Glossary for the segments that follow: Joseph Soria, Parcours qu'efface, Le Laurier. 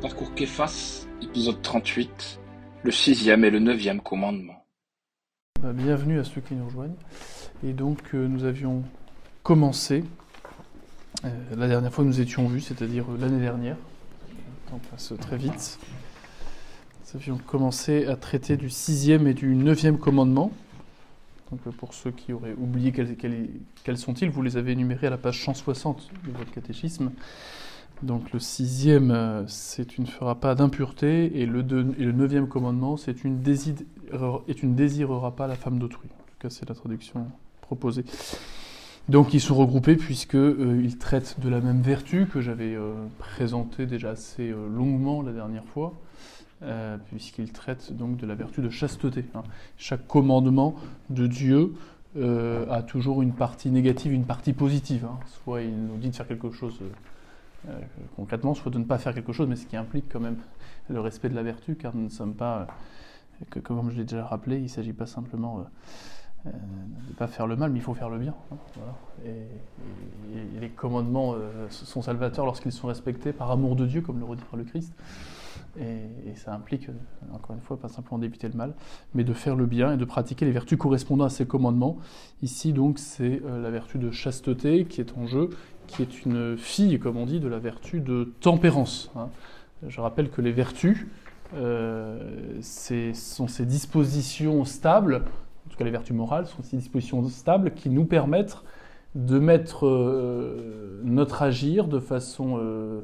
Parcours qu'efface, épisode 38, le 6e et le 9e commandement. Bienvenue à ceux qui nous rejoignent. Et donc nous avions commencé, la dernière fois nous étions vus, c'est-à-dire l'année dernière, le temps passe très vite, nous avions commencé à traiter du 6e et du 9e commandement. Donc pour ceux qui auraient oublié quels sont-ils, vous les avez énumérés à la page 160 de votre catéchisme. Donc le 6e, c'est « Tu ne feras pas d'impureté » et le 9e commandement, c'est « Tu ne désireras pas la femme d'autrui ». En tout cas, c'est la traduction proposée. Donc ils sont regroupés puisqu'ils traitent de la même vertu que j'avais présentée déjà assez longuement la dernière fois. Puisqu'il traite donc de la vertu de chasteté. Hein. Chaque commandement de Dieu a toujours une partie négative, une partie positive. Hein. Soit il nous dit de faire quelque chose concrètement, soit de ne pas faire quelque chose, mais ce qui implique quand même le respect de la vertu, car nous ne sommes pas, comme je l'ai déjà rappelé, il ne s'agit pas simplement de ne pas faire le mal, mais il faut faire le bien. Hein. Voilà. Et les commandements sont salvateurs lorsqu'ils sont respectés par amour de Dieu, comme le redira le Christ. Et ça implique, encore une fois, pas simplement d'éviter le mal, mais de faire le bien et de pratiquer les vertus correspondant à ces commandements. Ici, donc, c'est la vertu de chasteté qui est en jeu, qui est une fille, comme on dit, de la vertu de tempérance. Hein. Je rappelle que les vertus sont ces dispositions stables, en tout cas les vertus morales, sont ces dispositions stables qui nous permettent de mettre notre agir de façon...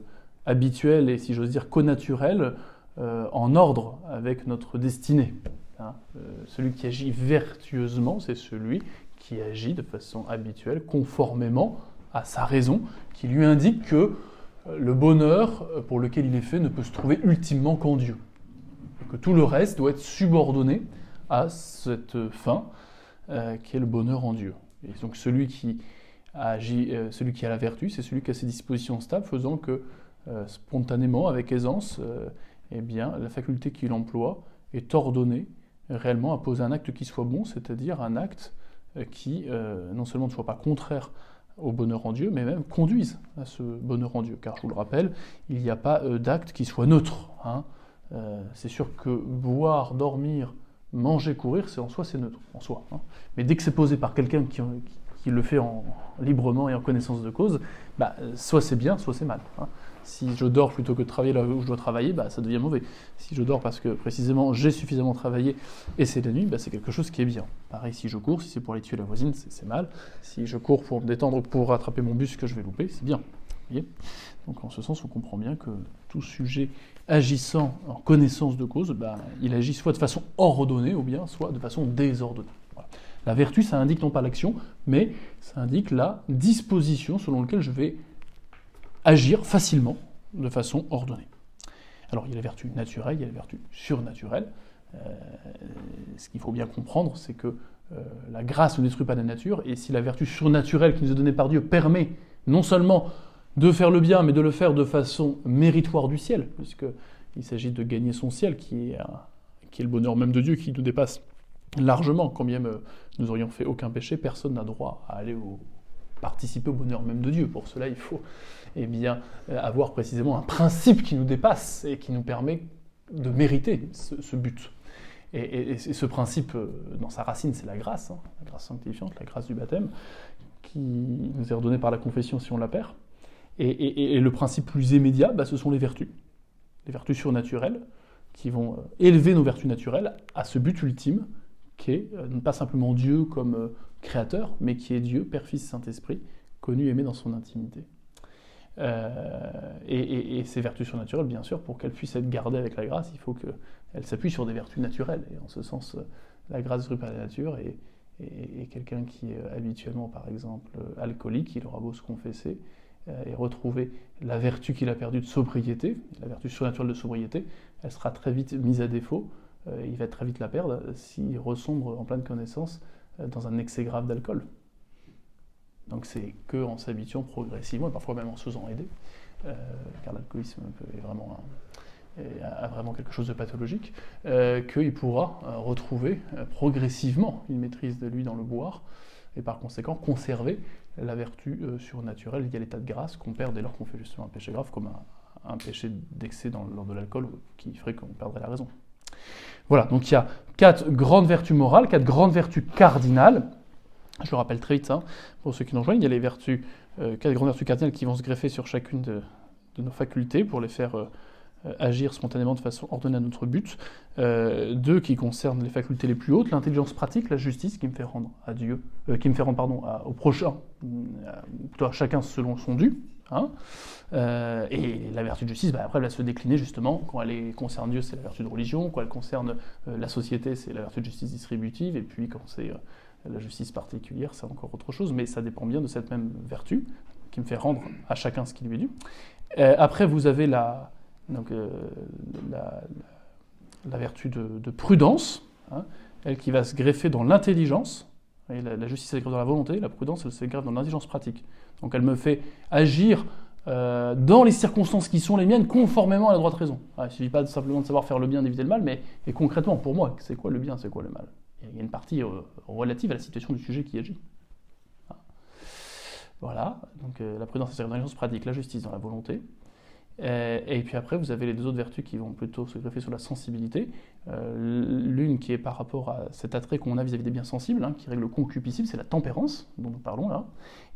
habituel et, si j'ose dire, connaturel, en ordre avec notre destinée. Hein. Celui qui agit vertueusement, c'est celui qui agit de façon habituelle, conformément à sa raison, qui lui indique que le bonheur pour lequel il est fait ne peut se trouver ultimement qu'en Dieu. Et que tout le reste doit être subordonné à cette fin qui est le bonheur en Dieu. Et donc celui qui a la vertu, c'est celui qui a ses dispositions stables, faisant que spontanément, avec aisance, la faculté qu'il emploie est ordonnée réellement à poser un acte qui soit bon, c'est-à-dire un acte qui non seulement ne soit pas contraire au bonheur en Dieu, mais même conduise à ce bonheur en Dieu. Car je vous le rappelle, il n'y a pas d'acte qui soit neutre. Hein. C'est sûr que boire, dormir, manger, courir, c'est neutre en soi. Hein. Mais dès que c'est posé par quelqu'un qui le fait librement et en connaissance de cause, soit c'est bien, soit c'est mal. Hein. Si je dors plutôt que de travailler là où je dois travailler, ça devient mauvais. Si je dors parce que, précisément, j'ai suffisamment travaillé et c'est la nuit, c'est quelque chose qui est bien. Pareil, si je cours, si c'est pour aller tuer la voisine, c'est mal. Si je cours pour me détendre, pour rattraper mon bus que je vais louper, c'est bien. Vous voyez ? Donc, en ce sens, on comprend bien que tout sujet agissant en connaissance de cause, il agit soit de façon ordonnée ou bien, soit de façon désordonnée. Voilà. La vertu, ça indique non pas l'action, mais ça indique la disposition selon laquelle je vais agir facilement, de façon ordonnée. Alors, il y a la vertu naturelle, il y a la vertu surnaturelle. Ce qu'il faut bien comprendre, c'est que la grâce ne détruit pas la nature, et si la vertu surnaturelle qui nous est donnée par Dieu permet non seulement de faire le bien, mais de le faire de façon méritoire du ciel, puisqu'il s'agit de gagner son ciel, qui est le bonheur même de Dieu, qui nous dépasse largement. Quand bien nous aurions fait aucun péché, personne n'a droit à aller participer au bonheur même de Dieu. Pour cela, il faut avoir précisément un principe qui nous dépasse et qui nous permet de mériter ce but. Et ce principe, dans sa racine, c'est la grâce, hein, la grâce sanctifiante, la grâce du baptême, qui nous est redonnée par la confession si on la perd. Et le principe plus immédiat, ce sont les vertus surnaturelles, qui vont élever nos vertus naturelles à ce but ultime, qui est pas simplement Dieu comme créateur, mais qui est Dieu, Père, Fils, Saint-Esprit, connu et aimé dans son intimité. Et ces vertus surnaturelles, bien sûr, pour qu'elles puissent être gardées avec la grâce, il faut qu'elles s'appuient sur des vertus naturelles. Et en ce sens, la grâce détruit par la nature, et quelqu'un qui est habituellement, par exemple, alcoolique, il aura beau se confesser et retrouver la vertu qu'il a perdue de sobriété, la vertu surnaturelle de sobriété, elle sera très vite mise à défaut, il va très vite la perdre s'il ressombre en pleine connaissance dans un excès grave d'alcool. Donc c'est qu'en s'habituant progressivement, et parfois même en se faisant aider, car l'alcoolisme a vraiment quelque chose de pathologique, qu'il pourra retrouver progressivement une maîtrise de lui dans le boire, et par conséquent conserver la vertu surnaturelle liée à l'état de grâce qu'on perd dès lors qu'on fait justement un péché grave, comme un, un péché d'excès lors de l'alcool qui ferait qu'on perdrait la raison. Voilà, donc il y a 4 grandes vertus morales, 4 grandes vertus cardinales. Je le rappelle très vite, hein, pour ceux qui nous rejoignent, il y a les vertus, 4 grandes vertus cardinales qui vont se greffer sur chacune de nos facultés pour les faire agir spontanément de façon ordonnée à notre but. 2 qui concernent les facultés les plus hautes, l'intelligence pratique, la justice qui me fait rendre à Dieu, qui me fait rendre pardon, au prochain, plutôt à chacun selon son dû. Hein, et la vertu de justice, bah, après elle va se décliner justement, quand elle concerne Dieu c'est la vertu de religion, quand elle concerne la société c'est la vertu de justice distributive, et puis quand c'est la justice particulière c'est encore autre chose, mais ça dépend bien de cette même vertu qui me fait rendre à chacun ce qui lui est dû. Après vous avez la vertu de prudence, hein, elle qui va se greffer dans l'intelligence. Et la justice, elle se greffe dans la volonté, la prudence, elle se greffe dans l'intelligence pratique. Donc elle me fait agir dans les circonstances qui sont les miennes, conformément à la droite raison. Alors, il ne suffit pas simplement de savoir faire le bien, d'éviter le mal, mais et concrètement, pour moi, c'est quoi le bien, c'est quoi le mal? Il y a une partie relative à la situation du sujet qui agit. Voilà, donc la prudence, elle se greffe dans l'intelligence pratique, la justice dans la volonté. Et puis après, vous avez les 2 autres vertus qui vont plutôt se greffer sur la sensibilité. L'une qui est par rapport à cet attrait qu'on a vis-à-vis des biens sensibles, hein, qui règle le concupiscible, c'est la tempérance dont nous parlons là.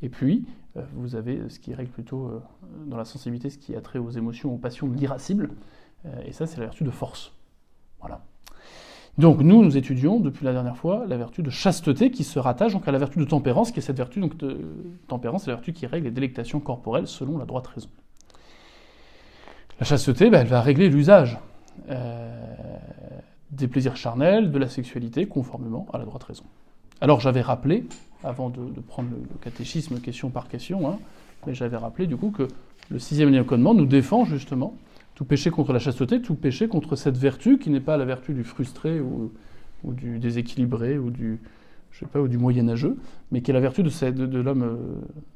Et puis, vous avez ce qui règle plutôt dans la sensibilité, ce qui a trait aux émotions, aux passions, l'irascible. Et ça, c'est la vertu de force. Voilà. Donc nous étudions depuis la dernière fois la vertu de chasteté qui se rattache donc à la vertu de tempérance, qui est cette vertu donc de tempérance, c'est la vertu qui règle les délectations corporelles selon la droite raison. La chasteté, bah, elle va régler l'usage des plaisirs charnels, de la sexualité, conformément à la droite raison. Alors j'avais rappelé, avant de prendre le catéchisme question par question, hein, mais j'avais rappelé du coup que le 6e commandement nous défend justement tout péché contre la chasteté, tout péché contre cette vertu qui n'est pas la vertu du frustré ou du déséquilibré ou du... je sais pas, ou du moyenâgeux, mais qui est la vertu de l'homme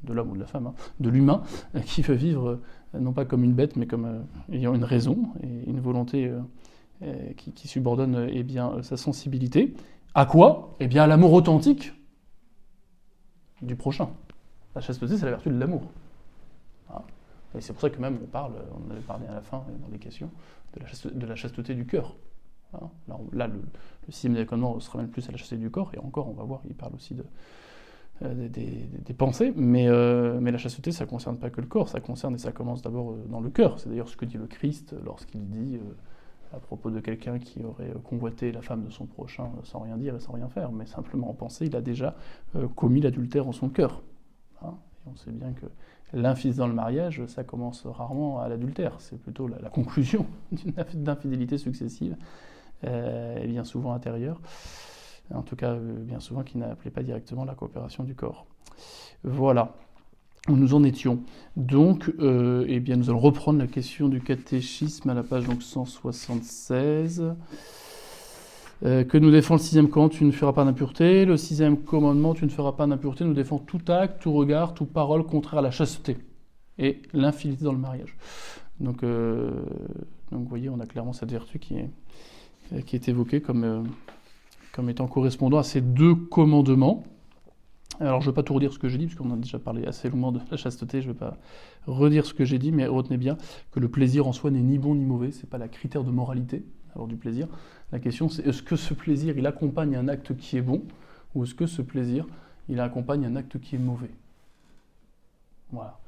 ou de la femme, hein, de l'humain, qui veut vivre non pas comme une bête, mais comme ayant une raison et une volonté qui subordonne eh bien, sa sensibilité. À quoi? Eh bien à l'amour authentique du prochain. La chasteté, c'est la vertu de l'amour. Voilà. Et c'est pour ça que même on avait parlé à la fin, dans les questions, de la chasteté du cœur. Là, le 6e commandement se ramène plus à la chasteté du corps, et encore, on va voir, il parle aussi des pensées, mais la chasteté, ça ne concerne pas que le corps, ça concerne et ça commence d'abord dans le cœur. C'est d'ailleurs ce que dit le Christ lorsqu'il dit à propos de quelqu'un qui aurait convoité la femme de son prochain sans rien dire et sans rien faire, mais simplement en pensée, il a déjà commis l'adultère en son cœur. Hein, et on sait bien que l'infidélité dans le mariage, ça commence rarement à l'adultère, c'est plutôt la conclusion d'infidélité successive. Et bien souvent intérieure, en tout cas bien souvent qui n'appelait pas directement la coopération du corps. Voilà, nous en étions. Donc, eh bien, nous allons reprendre la question du catéchisme à la page donc, 176. Que nous défend le 6e commandement, tu ne feras pas d'impureté. Le 6e commandement, tu ne feras pas d'impureté, nous défend tout acte, tout regard, toute parole contraire à la chasteté et l'infidélité dans le mariage. Donc vous voyez, on a clairement cette vertu qui est évoqué comme étant correspondant à ces 2 commandements. Alors, je ne vais pas tout redire ce que j'ai dit, puisqu'on a déjà parlé assez longuement de la chasteté, je ne vais pas redire ce que j'ai dit, mais retenez bien que le plaisir en soi n'est ni bon ni mauvais, ce n'est pas la critère de moralité, alors du plaisir. La question, c'est est-ce que ce plaisir, il accompagne un acte qui est bon, ou est-ce que ce plaisir, il accompagne un acte qui est mauvais? Voilà.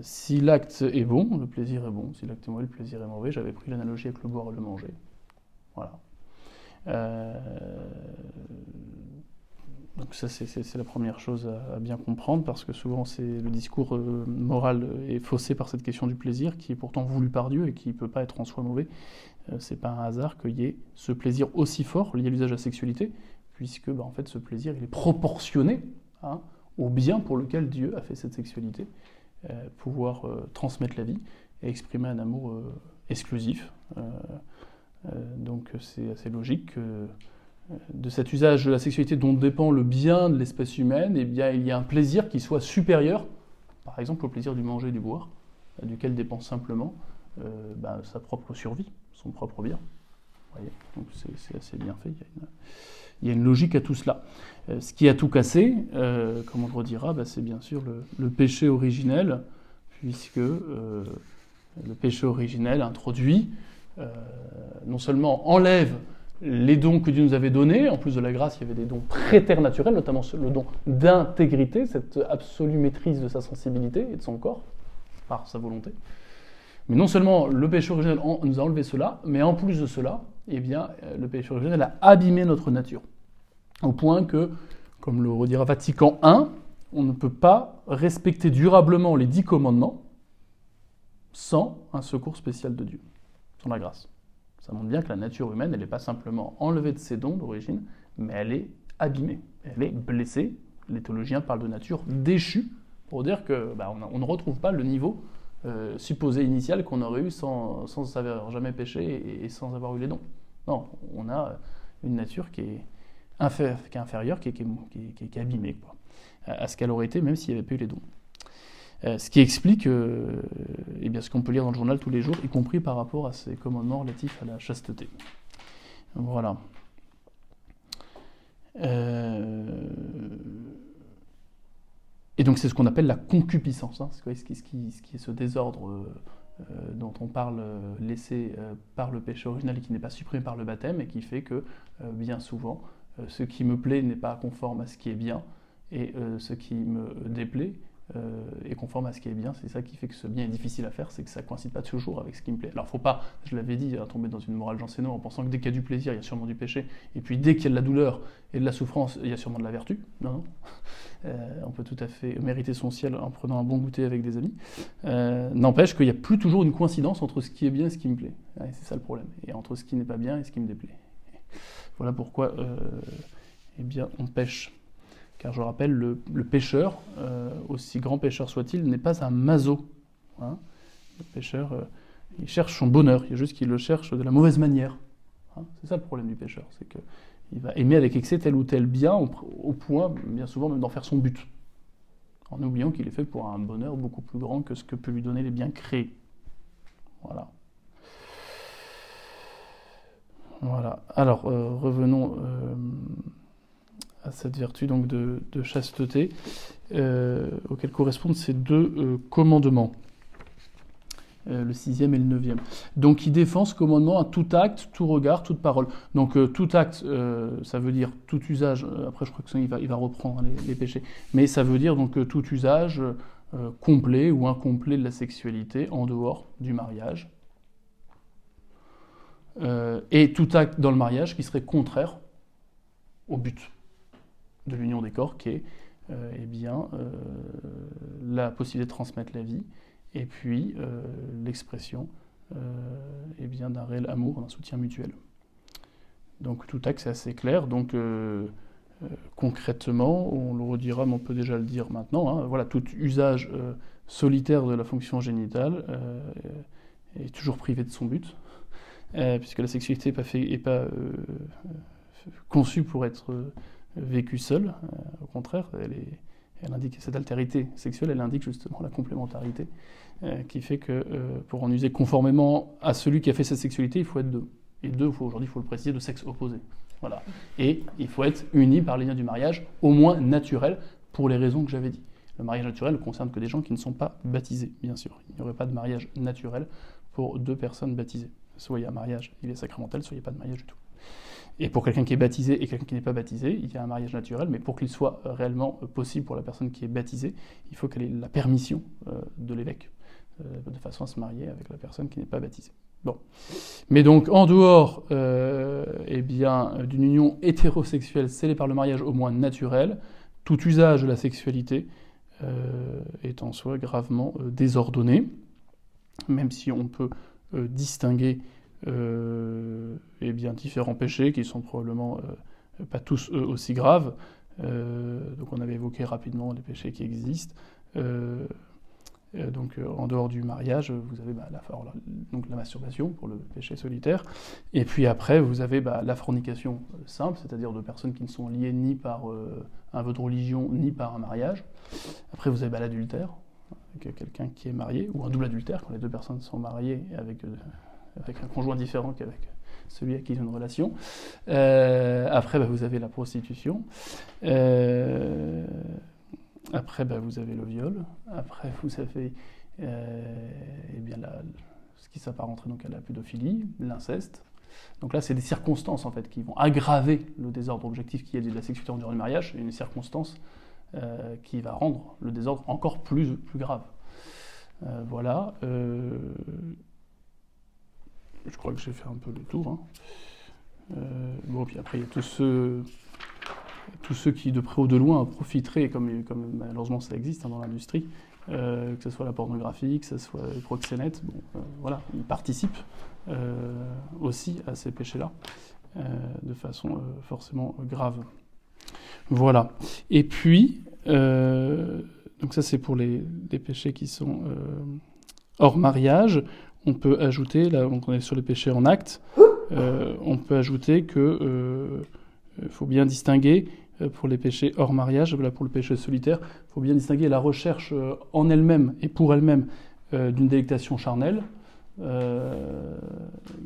Si l'acte est bon, le plaisir est bon. Si l'acte est mauvais, le plaisir est mauvais. J'avais pris l'analogie avec le boire et le manger. Voilà. Donc ça, c'est la première chose à bien comprendre, parce que souvent, c'est le discours moral est faussé par cette question du plaisir, qui est pourtant voulu par Dieu et qui ne peut pas être en soi mauvais. C'est pas un hasard qu'il y ait ce plaisir aussi fort lié à l'usage de la sexualité, puisque bah, en fait, ce plaisir il est proportionné hein, au bien pour lequel Dieu a fait cette sexualité, pouvoir transmettre la vie et exprimer un amour exclusif. Donc c'est assez logique que de cet usage de la sexualité dont dépend le bien de l'espèce humaine, eh bien, il y a un plaisir qui soit supérieur, par exemple au plaisir du manger et du boire, duquel dépend simplement bah, sa propre survie, son propre bien. Vous voyez, donc c'est assez bien fait, il y a une logique à tout cela. Ce qui a tout cassé, comme on le redira, bah, c'est bien sûr le péché originel, puisque le péché originel introduit, non seulement enlève les dons que Dieu nous avait donnés, en plus de la grâce, il y avait des dons préternaturels, notamment le don d'intégrité, cette absolue maîtrise de sa sensibilité et de son corps, par sa volonté. Mais non seulement le péché originel nous a enlevé cela, mais en plus de cela, eh bien, le péché originel a abîmé notre nature. Au point que, comme le redira Vatican I, on ne peut pas respecter durablement les 10 commandements sans un secours spécial de Dieu, sans la grâce. Ça montre bien que la nature humaine, elle n'est pas simplement enlevée de ses dons d'origine, mais elle est abîmée, elle est blessée. Les théologiens parlent de nature déchue pour dire que on ne retrouve pas le niveau supposé initial qu'on aurait eu sans avoir jamais péché et sans avoir eu les dons. Non, on a une nature qui est inférieure, qui est abîmée, quoi, à ce qu'elle aurait été même s'il n'y avait pas eu les dons. Ce qui explique ce qu'on peut lire dans le journal tous les jours, y compris par rapport à ces commandements relatifs à la chasteté. Voilà. Et donc c'est ce qu'on appelle la concupiscence, hein, ce qui est ce désordre dont on parle, laissé par le péché original et qui n'est pas supprimé par le baptême, et qui fait que bien souvent, ce qui me plaît n'est pas conforme à ce qui est bien, et ce qui me déplaît est conforme à ce qui est bien. C'est ça qui fait que ce bien est difficile à faire, c'est que ça ne coïncide pas toujours avec ce qui me plaît. Alors faut pas, je l'avais dit, tomber dans une morale janséno en pensant que dès qu'il y a du plaisir, il y a sûrement du péché, et puis dès qu'il y a de la douleur et de la souffrance, il y a sûrement de la vertu. Non. On peut tout à fait mériter son ciel en prenant un bon goûter avec des amis. N'empêche qu'il n'y a plus toujours une coïncidence entre ce qui est bien et ce qui me plaît. Ouais, c'est ça le problème. Et entre ce qui n'est pas bien et ce qui me déplaît. Voilà pourquoi on pêche. Car je rappelle, le pécheur, aussi grand pécheur soit-il, n'est pas un maso. Hein. Le pécheur, il cherche son bonheur, il y a juste qu'il le cherche de la mauvaise manière. Hein. C'est ça le problème du pécheur, c'est qu'il va aimer avec excès tel ou tel bien, au point, bien souvent, même d'en faire son but. En oubliant qu'il est fait pour un bonheur beaucoup plus grand que ce que peut lui donner les biens créés. Voilà. Voilà. Alors, revenons à cette vertu donc de chasteté, auxquelles correspondent ces 2 commandements, le 6e et le 9e. Donc, il défend ce commandement à tout acte, tout regard, toute parole. Donc, tout acte, ça veut dire tout usage. Après, je crois qu'il va reprendre les péchés. Mais ça veut dire donc tout usage complet ou incomplet de la sexualité en dehors du mariage. Et tout acte dans le mariage qui serait contraire au but de l'union des corps, qui est la possibilité de transmettre la vie, et puis l'expression d'un réel amour, d'un soutien mutuel. Donc tout acte, c'est assez clair. Donc concrètement, on le redira, mais on peut déjà le dire maintenant, hein, voilà, tout usage solitaire de la fonction génitale est toujours privé de son but. Puisque la sexualité n'est pas conçue pour être vécue seule, au contraire, elle indique cette altérité sexuelle, elle indique justement la complémentarité, qui fait que pour en user conformément à celui qui a fait cette sexualité, il faut être 2. Et 2, aujourd'hui, il faut le préciser, de sexe opposé. Voilà. Et il faut être uni par les liens du mariage, au moins naturel, pour les raisons que j'avais dit. Le mariage naturel ne concerne que des gens qui ne sont pas baptisés, bien sûr. Il n'y aurait pas de mariage naturel pour 2 personnes baptisées. Soit il y a un mariage, il est sacramentel, soit il n'y a pas de mariage du tout. Et pour quelqu'un qui est baptisé et quelqu'un qui n'est pas baptisé, il y a un mariage naturel, mais pour qu'il soit réellement possible pour la personne qui est baptisée, il faut qu'elle ait la permission de l'évêque, de façon à se marier avec la personne qui n'est pas baptisée. Bon. Mais donc, en dehors d'une union hétérosexuelle scellée par le mariage au moins naturel, tout usage de la sexualité est en soi gravement désordonné, même si on peut distinguer différents péchés qui sont probablement pas tous aussi graves. Donc on avait évoqué rapidement les péchés qui existent. En dehors du mariage, vous avez la masturbation pour le péché solitaire. Et puis après, vous avez la fornication simple, c'est-à-dire de personnes qui ne sont liées ni par un vœu de religion ni par un mariage. Après, vous avez l'adultère, quelqu'un qui est marié, ou un double adultère, quand les 2 personnes sont mariées avec un conjoint différent qu'avec celui à qui ils ont une relation. Après, vous avez la prostitution. Après, vous avez le viol. Après, vous avez eh bien ce qui s'apparenterait donc à la pédophilie, l'inceste. Donc là, c'est des circonstances en fait, qui vont aggraver le désordre objectif qui est de la sexualité en dehors du mariage, et une circonstance qui va rendre le désordre encore plus grave. Voilà. Je crois que j'ai fait un peu le tour. Hein. Bon, puis après, il y a tous ceux qui, de près ou de loin, profiteraient, comme malheureusement ça existe hein, dans l'industrie, que ce soit la pornographie, que ce soit les proxénètes, bon, voilà, ils participent aussi à ces péchés-là, de façon forcément grave. Voilà. Et puis, donc ça c'est pour les péchés qui sont hors mariage. On peut ajouter, là on est sur les péchés en acte, on peut ajouter que faut bien distinguer pour les péchés hors mariage, là pour le péché solitaire, il faut bien distinguer la recherche en elle-même et pour elle-même d'une délectation charnelle,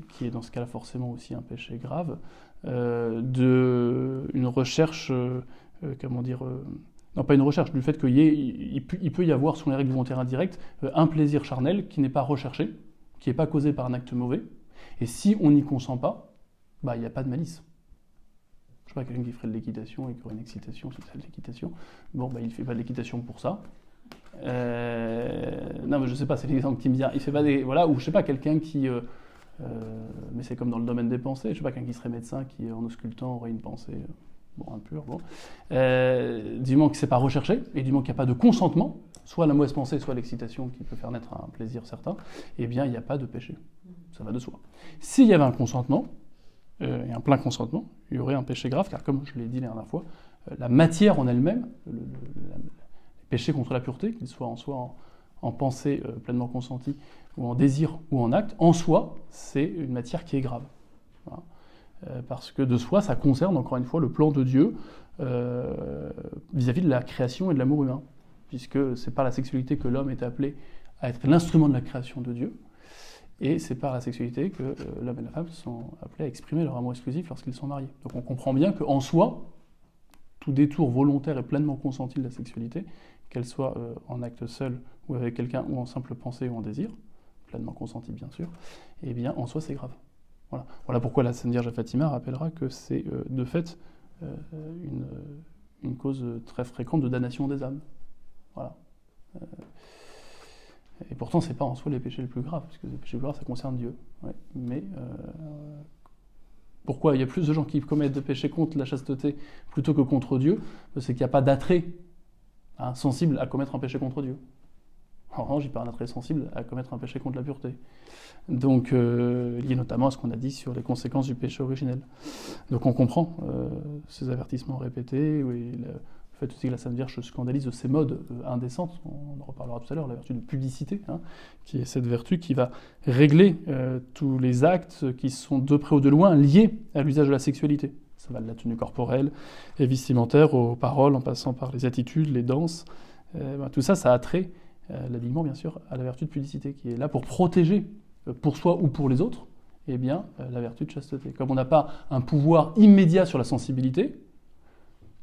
qui est dans ce cas-là forcément aussi un péché grave, d'une recherche, comment dire, non pas une recherche, du fait qu'il peut y avoir, selon les règles volontaires indirectes, un plaisir charnel qui n'est pas recherché, qui n'est pas causé par un acte mauvais, et si on n'y consent pas, bah, il n'y a pas de malice. Je ne sais pas, quelqu'un qui ferait de l'équitation et qui aurait une excitation, c'est ça de l'équitation. Bon, bah, il ne fait pas de l'équitation pour ça. Non, mais je ne sais pas, c'est l'exemple qui me vient. Il fait pas des... Voilà, ou je ne sais pas, quelqu'un qui... mais c'est comme dans le domaine des pensées. Je ne sais pas, quelqu'un qui serait médecin, qui en auscultant aurait une pensée bon, impure. Bon. Du moment que ce n'est pas recherché, et du moment qu'il n'y a pas de consentement, soit la mauvaise pensée, soit l'excitation qui peut faire naître un plaisir certain, eh bien, il n'y a pas de péché. Ça va de soi. S'il y avait un consentement, et un plein consentement, il y aurait un péché grave, car comme je l'ai dit la dernière fois, la matière en elle-même, le péché contre la pureté, qu'il soit en soi en pensée pleinement consentie, ou en désir, ou en acte, en soi, c'est une matière qui est grave. Voilà. Parce que de soi, ça concerne, encore une fois, le plan de Dieu vis-à-vis de la création et de l'amour humain, puisque c'est par la sexualité que l'homme est appelé à être l'instrument de la création de Dieu, et c'est par la sexualité que l'homme et la femme sont appelés à exprimer leur amour exclusif lorsqu'ils sont mariés. Donc on comprend bien qu'en soi, tout détour volontaire et pleinement consenti de la sexualité, qu'elle soit en acte seul ou avec quelqu'un, ou en simple pensée ou en désir, pleinement consenti bien sûr, eh bien en soi c'est grave. Voilà, voilà pourquoi la Sainte Vierge à Fatima rappellera que c'est de fait une cause très fréquente de damnation des âmes. Voilà. Et pourtant, ce n'est pas en soi les péchés les plus graves, parce que les péchés les plus graves, ça concerne Dieu. Ouais. Mais pourquoi il y a plus de gens qui commettent des péchés contre la chasteté plutôt que contre Dieu? C'est qu'il n'y a pas d'attrait hein, sensible à commettre un péché contre Dieu. En revanche, il n'y a pas un attrait sensible à commettre un péché contre la pureté. Donc, lié notamment à ce qu'on a dit sur les conséquences du péché originel. Donc on comprend ces avertissements répétés, oui, le fait aussi que la Sainte Vierge se scandalise de ces modes indécentes, on en reparlera tout à l'heure, la vertu de publicité, hein, qui est cette vertu qui va régler tous les actes qui sont de près ou de loin liés à l'usage de la sexualité. Ça va de la tenue corporelle et vestimentaire aux paroles, en passant par les attitudes, les danses. Ben, tout ça, ça a trait, l'alignement bien sûr, à la vertu de publicité, qui est là pour protéger, pour soi ou pour les autres, eh bien, la vertu de chasteté. Comme on n'a pas un pouvoir immédiat sur la sensibilité,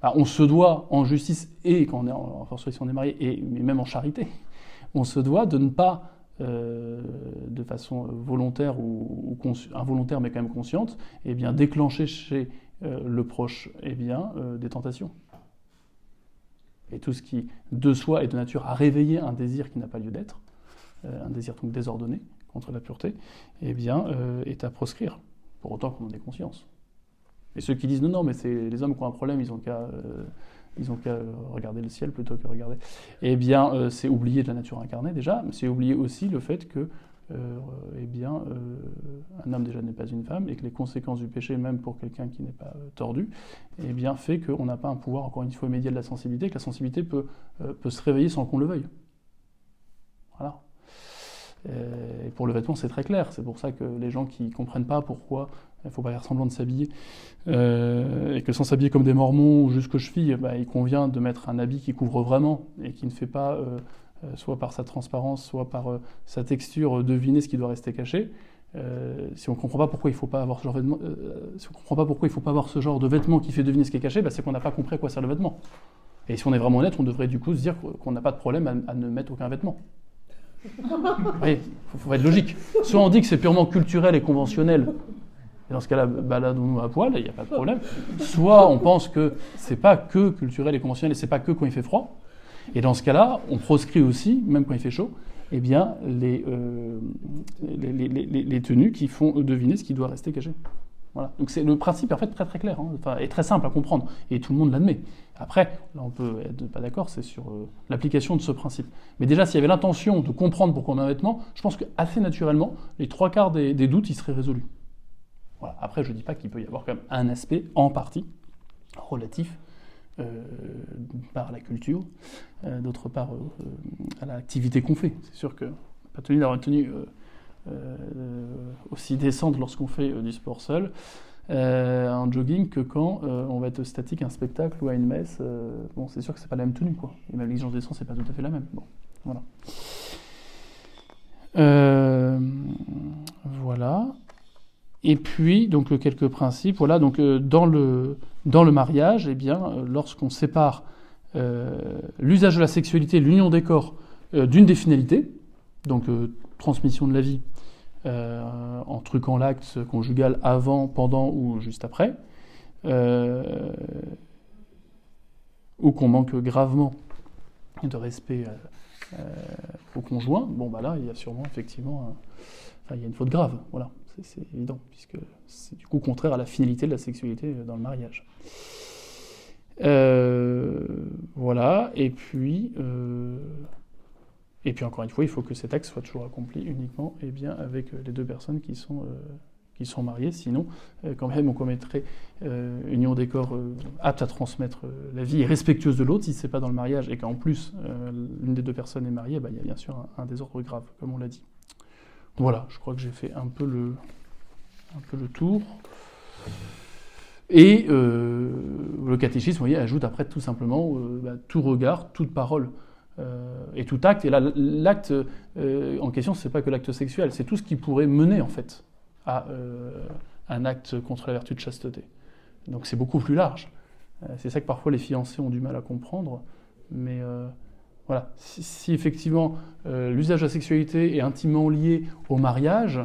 on se doit en justice et quand on est en force si on est marié et mais même en charité, on se doit de ne pas, de façon volontaire ou involontaire mais quand même consciente, eh bien déclencher chez le proche eh bien des tentations. Et tout ce qui de soi est de nature à réveiller un désir qui n'a pas lieu d'être, un désir donc désordonné contre la pureté, eh bien est à proscrire pour autant qu'on en ait conscience. Et ceux qui disent non, non, mais c'est les hommes qui ont un problème, ils n'ont qu'à regarder le ciel plutôt que regarder. Eh bien, c'est oublier de la nature incarnée déjà, mais c'est oublier aussi le fait que, eh bien, un homme déjà n'est pas une femme et que les conséquences du péché, même pour quelqu'un qui n'est pas tordu, eh bien, fait qu'on n'a pas un pouvoir encore une fois immédiat de la sensibilité, que la sensibilité peut se réveiller sans qu'on le veuille. Voilà. Et pour le vêtement, c'est très clair. C'est pour ça que les gens qui ne comprennent pas pourquoi il ne faut pas faire semblant de s'habiller, et que sans s'habiller comme des mormons ou jusqu'aux chevilles, bah, il convient de mettre un habit qui couvre vraiment et qui ne fait pas, soit par sa transparence, soit par sa texture, deviner ce qui doit rester caché. Si on ne comprend pas pourquoi il ne faut pas avoir ce genre de vêtement qui fait deviner ce qui est caché, bah, c'est qu'on n'a pas compris à quoi sert le vêtement. Et si on est vraiment honnête, on devrait du coup se dire qu'on n'a pas de problème à ne mettre aucun vêtement. Vous voyez, il faut être logique. Soit on dit que c'est purement culturel et conventionnel, et dans ce cas-là, baladons-nous à poil, il n'y a pas de problème. Soit on pense que c'est pas que culturel et conventionnel, et c'est pas que quand il fait froid. Et dans ce cas-là, on proscrit aussi, même quand il fait chaud, eh bien, les tenues qui font deviner ce qui doit rester caché. Voilà. Donc c'est le principe en fait très très clair, hein, et très simple à comprendre, et tout le monde l'admet. Après, là on peut être pas d'accord, c'est sur l'application de ce principe. Mais déjà, s'il y avait l'intention de comprendre pourquoi on a un vêtement, je pense que assez naturellement, les trois quarts des doutes, ils seraient résolus. Voilà. Après, je ne dis pas qu'il peut y avoir quand même un aspect en partie relatif, d'une part à la culture, d'autre part à l'activité qu'on fait. C'est sûr que pas tenu d'avoir une tenue aussi descendre lorsqu'on fait du sport seul en jogging que quand on va être statique à un spectacle ou à une messe. Bon, c'est sûr que c'est pas la même tenue, quoi. Et même l'exigence des sens, c'est pas tout à fait la même. Bon, voilà. Voilà. Et puis, donc, quelques principes. Voilà, donc, dans le mariage, eh bien, lorsqu'on sépare l'usage de la sexualité, l'union des corps, d'une des finalités, donc, transmission de la vie, en truquant l'acte conjugal avant, pendant ou juste après, ou qu'on manque gravement de respect au conjoint, bon bah là il y a sûrement effectivement il y a une faute grave, voilà, c'est évident, puisque c'est du coup contraire à la finalité de la sexualité dans le mariage. Voilà, et puis encore une fois, il faut que cet acte soit toujours accompli uniquement et bien avec les deux personnes qui sont mariées. Sinon, quand même, on commettrait union des corps apte à transmettre la vie et respectueuse de l'autre. Si ce n'est pas dans le mariage et qu'en plus, l'une des deux personnes est mariée, bah, il y a bien sûr un désordre grave, comme on l'a dit. Voilà, je crois que j'ai fait un peu le tour. Et le catéchisme, vous voyez, ajoute après tout simplement tout regard, toute parole. Et tout acte, et là l'acte en question, c'est pas que l'acte sexuel, c'est tout ce qui pourrait mener en fait à un acte contre la vertu de chasteté. Donc c'est beaucoup plus large. C'est ça que parfois les fiancés ont du mal à comprendre. Mais voilà, si effectivement l'usage de la sexualité est intimement lié au mariage,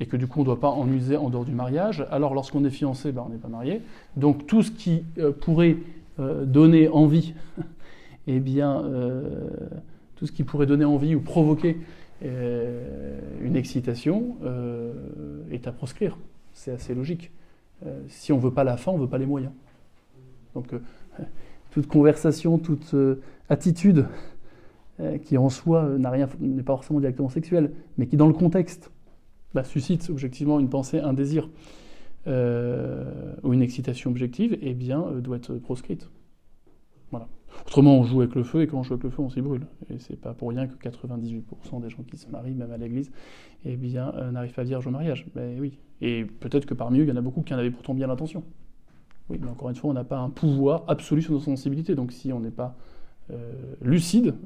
et que du coup on ne doit pas en user en dehors du mariage, alors lorsqu'on est fiancé, ben, on n'est pas marié. Donc tout ce qui pourrait donner envie... Eh bien, tout ce qui pourrait donner envie ou provoquer une excitation est à proscrire. C'est assez logique. Si on ne veut pas la fin, on ne veut pas les moyens. Donc, toute conversation, toute attitude qui en soi n'est pas forcément directement sexuelle, mais qui dans le contexte suscite objectivement une pensée, un désir ou une excitation objective, eh bien, doit être proscrite. Voilà. Autrement, on joue avec le feu, et quand on joue avec le feu, on s'y brûle. Et c'est pas pour rien que 98% des gens qui se marient, même à l'église, eh bien, n'arrivent pas vierges au mariage. Ben oui. Et peut-être que parmi eux, il y en a beaucoup qui en avaient pourtant bien l'intention. Oui, mais encore une fois, on n'a pas un pouvoir absolu sur nos sensibilités. Donc si on n'est pas lucide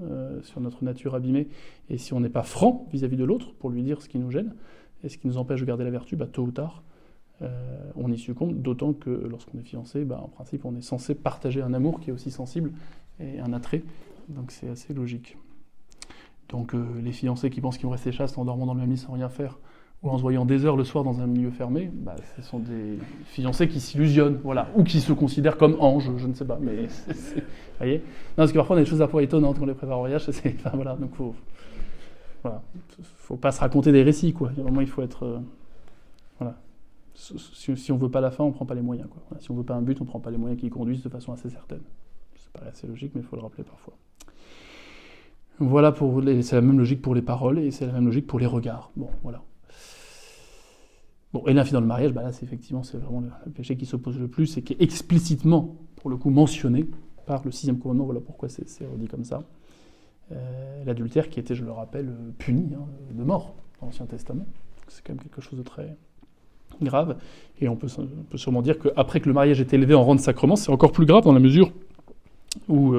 sur notre nature abîmée, et si on n'est pas franc vis-à-vis de l'autre pour lui dire ce qui nous gêne, et ce qui nous empêche de garder la vertu, bah, tôt ou tard, on y succombe, d'autant que lorsqu'on est fiancé, en principe, on est censé partager un amour qui est aussi sensible et un attrait. Donc c'est assez logique. Donc les fiancés qui pensent qu'ils vont rester chastes en dormant dans le même lit sans rien faire, ou en se voyant des heures le soir dans un milieu fermé, ce sont des fiancés qui s'illusionnent, voilà, ou qui se considèrent comme anges, je ne sais pas. Mais vous voyez, non, parce que parfois on a des choses à fois étonnantes quand on les prépare au voyage. Voilà, donc faut pas se raconter des récits, quoi. Il y a un moment, il faut être voilà. Si on ne veut pas la fin, on ne prend pas les moyens, quoi. Si on ne veut pas un but, on ne prend pas les moyens qui y conduisent de façon assez certaine. Ça paraît assez logique, mais il faut le rappeler parfois. Voilà, c'est la même logique pour les paroles et c'est la même logique pour les regards. Bon, voilà. Bon, et l'infidèle dans le mariage, là, c'est vraiment le péché qui s'oppose le plus et qui est explicitement, pour le coup, mentionné par le 6e commandement. Voilà pourquoi c'est redit comme ça. L'adultère qui était, je le rappelle, puni de mort dans l'Ancien Testament. Donc, c'est quand même quelque chose de très... grave, et on peut sûrement dire qu'après que le mariage est élevé en rang de sacrement, c'est encore plus grave dans la mesure où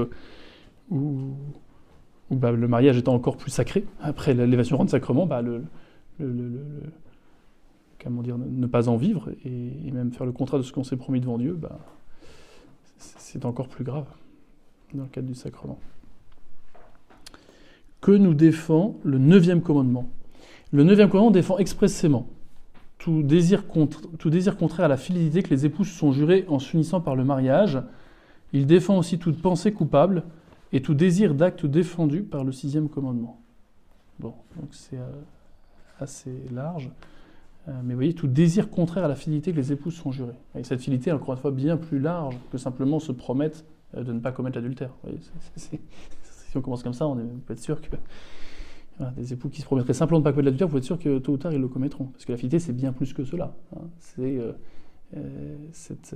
le mariage étant encore plus sacré, après l'élévation en rang de sacrement, comment dire, ne pas en vivre et même faire le contraire de ce qu'on s'est promis devant Dieu, c'est encore plus grave dans le cadre du sacrement. que nous défend le 9e commandement. Le 9e commandement défend expressément tout désir contraire à la fidélité que les épouses sont jurées en s'unissant par le mariage. Il défend aussi toute pensée coupable et tout désir d'acte défendu par le 6e commandement. Bon, donc c'est assez large. Mais vous voyez, tout désir contraire à la fidélité que les épouses sont jurées. Et cette fidélité est encore une fois bien plus large que simplement se promettre de ne pas commettre l'adultère. Si on commence comme ça, on peut être sûr que... Voilà, des époux qui se promettraient simplement de ne pas commettre l'adultère, vous êtes sûr que tôt ou tard ils le commettront. Parce que la fidélité, c'est bien plus que cela. C'est cette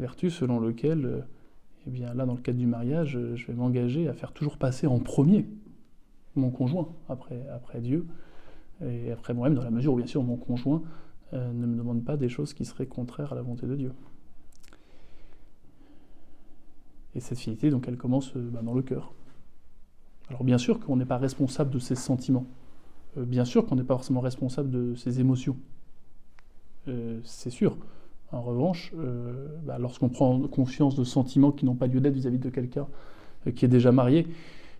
vertu selon laquelle, eh bien, là, dans le cadre du mariage, je vais m'engager à faire toujours passer en premier mon conjoint, après Dieu, et après moi-même, dans la mesure où, bien sûr, mon conjoint ne me demande pas des choses qui seraient contraires à la volonté de Dieu. Et cette fidélité, donc, elle commence dans le cœur. Alors bien sûr qu'on n'est pas responsable de ses sentiments, bien sûr qu'on n'est pas forcément responsable de ses émotions, c'est sûr. En revanche, lorsqu'on prend conscience de sentiments qui n'ont pas lieu d'être vis-à-vis de quelqu'un qui est déjà marié,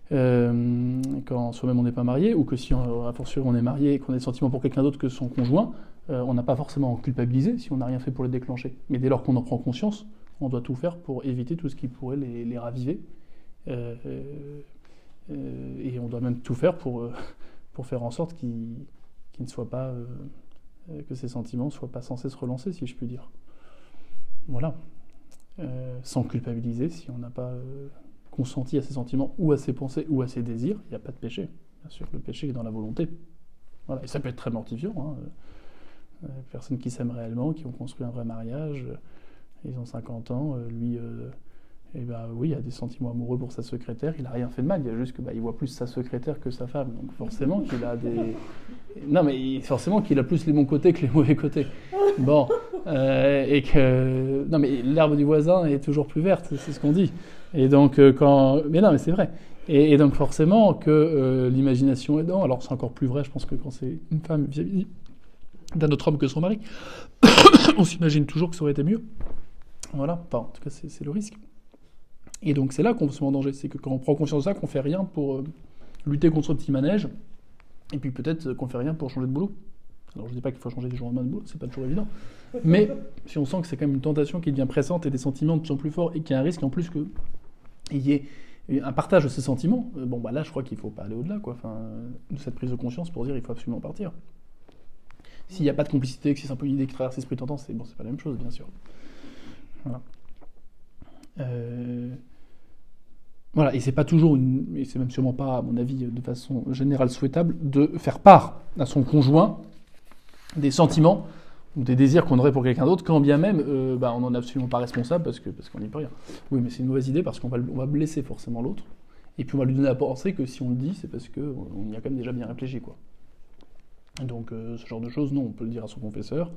quand soi-même on n'est pas marié, ou que si à fortiori on est marié et qu'on a des sentiments pour quelqu'un d'autre que son conjoint, on n'a pas forcément culpabilisé si on n'a rien fait pour les déclencher. Mais dès lors qu'on en prend conscience, on doit tout faire pour éviter tout ce qui pourrait les raviver. Et on doit même tout faire pour faire en sorte qu'ils ne soient pas, que ces sentiments ne soient pas censés se relancer, si je puis dire. Voilà. Sans culpabiliser, si on n'a pas consenti à ces sentiments ou à ces pensées ou à ces désirs, il n'y a pas de péché. Bien sûr, le péché est dans la volonté. Voilà. Et ça peut être très mortifiant. Personnes qui s'aiment réellement, qui ont construit un vrai mariage, ils ont 50 ans, lui... Et bien oui, il y a des sentiments amoureux pour sa secrétaire, il n'a rien fait de mal, il y a juste qu'il voit plus sa secrétaire que sa femme, donc forcément qu'il a des... Non mais forcément qu'il a plus les bons côtés que les mauvais côtés. Bon, et que... Non mais l'herbe du voisin est toujours plus verte, c'est ce qu'on dit. Et donc quand... Mais non mais c'est vrai. Et donc forcément que l'imagination aidant, alors c'est encore plus vrai je pense que quand c'est une femme vis-à-vis d'un autre homme que son mari, on s'imagine toujours que ça aurait été mieux. Voilà, enfin, en tout cas c'est le risque. Et donc c'est là qu'on se met en danger, c'est que quand on prend conscience de ça, qu'on ne fait rien pour lutter contre ce petit manège, et puis peut-être qu'on ne fait rien pour changer de boulot. Alors je ne dis pas qu'il faut changer du jour au lendemain de boulot, c'est pas toujours évident, mais si on sent que c'est quand même une tentation qui devient pressante et des sentiments de plus en plus forts, et qu'il y a un risque en plus qu'il y ait un partage de ces sentiments, là je crois qu'il ne faut pas aller au-delà, quoi. Enfin, de cette prise de conscience pour dire qu'il faut absolument partir. S'il n'y a pas de complicité, que c'est un peu une idée qui traverse l'esprit tentant, c'est bon, c'est pas la même chose, bien sûr. Voilà. Voilà, et c'est pas toujours, et c'est même sûrement pas, à mon avis, de façon générale souhaitable, de faire part à son conjoint des sentiments ou des désirs qu'on aurait pour quelqu'un d'autre, quand bien même on n'en est absolument pas responsable parce qu'on n'y peut rien. Oui, mais c'est une mauvaise idée parce qu'on va blesser forcément l'autre, et puis on va lui donner à penser que si on le dit, c'est parce qu'on y a quand même déjà bien réfléchi, quoi. Donc ce genre de choses, non, on peut le dire à son confesseur,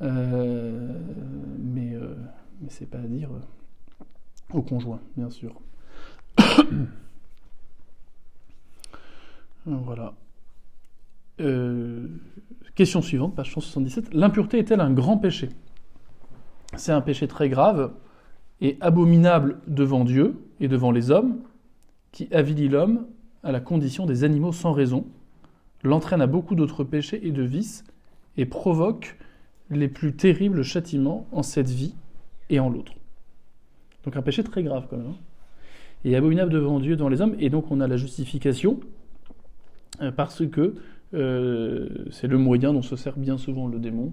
mais c'est pas à dire au conjoint, bien sûr. Voilà. Question suivante, page 177. L'impureté est-elle un grand péché ? C'est un péché très grave et abominable devant Dieu et devant les hommes, qui avilit l'homme à la condition des animaux sans raison, l'entraîne à beaucoup d'autres péchés et de vices, et provoque les plus terribles châtiments en cette vie et en l'autre. Donc un péché très grave quand même. Et abominable devant Dieu, devant les hommes. Et donc on a la justification, parce que c'est le moyen dont se sert bien souvent le démon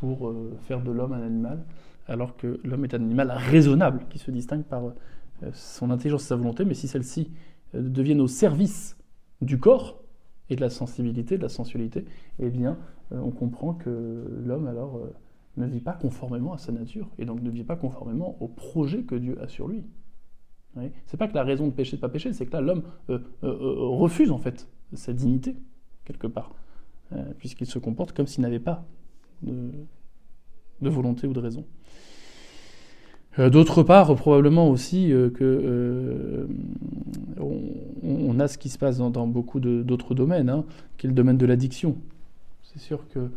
pour faire de l'homme un animal, alors que l'homme est un animal raisonnable, qui se distingue par son intelligence et sa volonté. Mais si celles-ci deviennent au service du corps et de la sensibilité, de la sensualité, eh bien on comprend que l'homme alors... ne vit pas conformément à sa nature, et donc ne vit pas conformément au projet que Dieu a sur lui. Vous voyez, c'est pas que la raison de pécher, de pas pécher, c'est que là, l'homme refuse en fait sa dignité, quelque part, puisqu'il se comporte comme s'il n'avait pas de volonté ou de raison. D'autre part, probablement aussi qu'on a ce qui se passe dans beaucoup d'autres domaines, qui est le domaine de l'addiction. C'est sûr que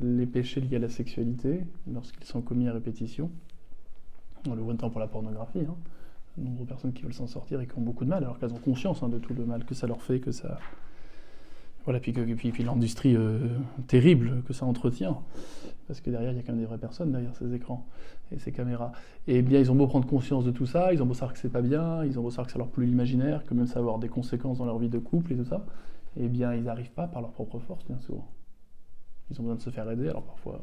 les péchés liés à la sexualité, lorsqu'ils sont commis à répétition, on le voit tant pour la pornographie, de nombreuses personnes qui veulent s'en sortir et qui ont beaucoup de mal, alors qu'elles ont conscience hein, de tout le mal que ça leur fait, que ça... Voilà, puis l'industrie terrible que ça entretient, parce que derrière, il y a quand même des vraies personnes derrière ces écrans et ces caméras. Et bien, ils ont beau prendre conscience de tout ça, ils ont beau savoir que c'est pas bien, ils ont beau savoir que ça leur pollue l'imaginaire, que même ça va avoir des conséquences dans leur vie de couple et tout ça, et bien, ils n'arrivent pas par leur propre force, bien souvent. Ils ont besoin de se faire aider, alors parfois,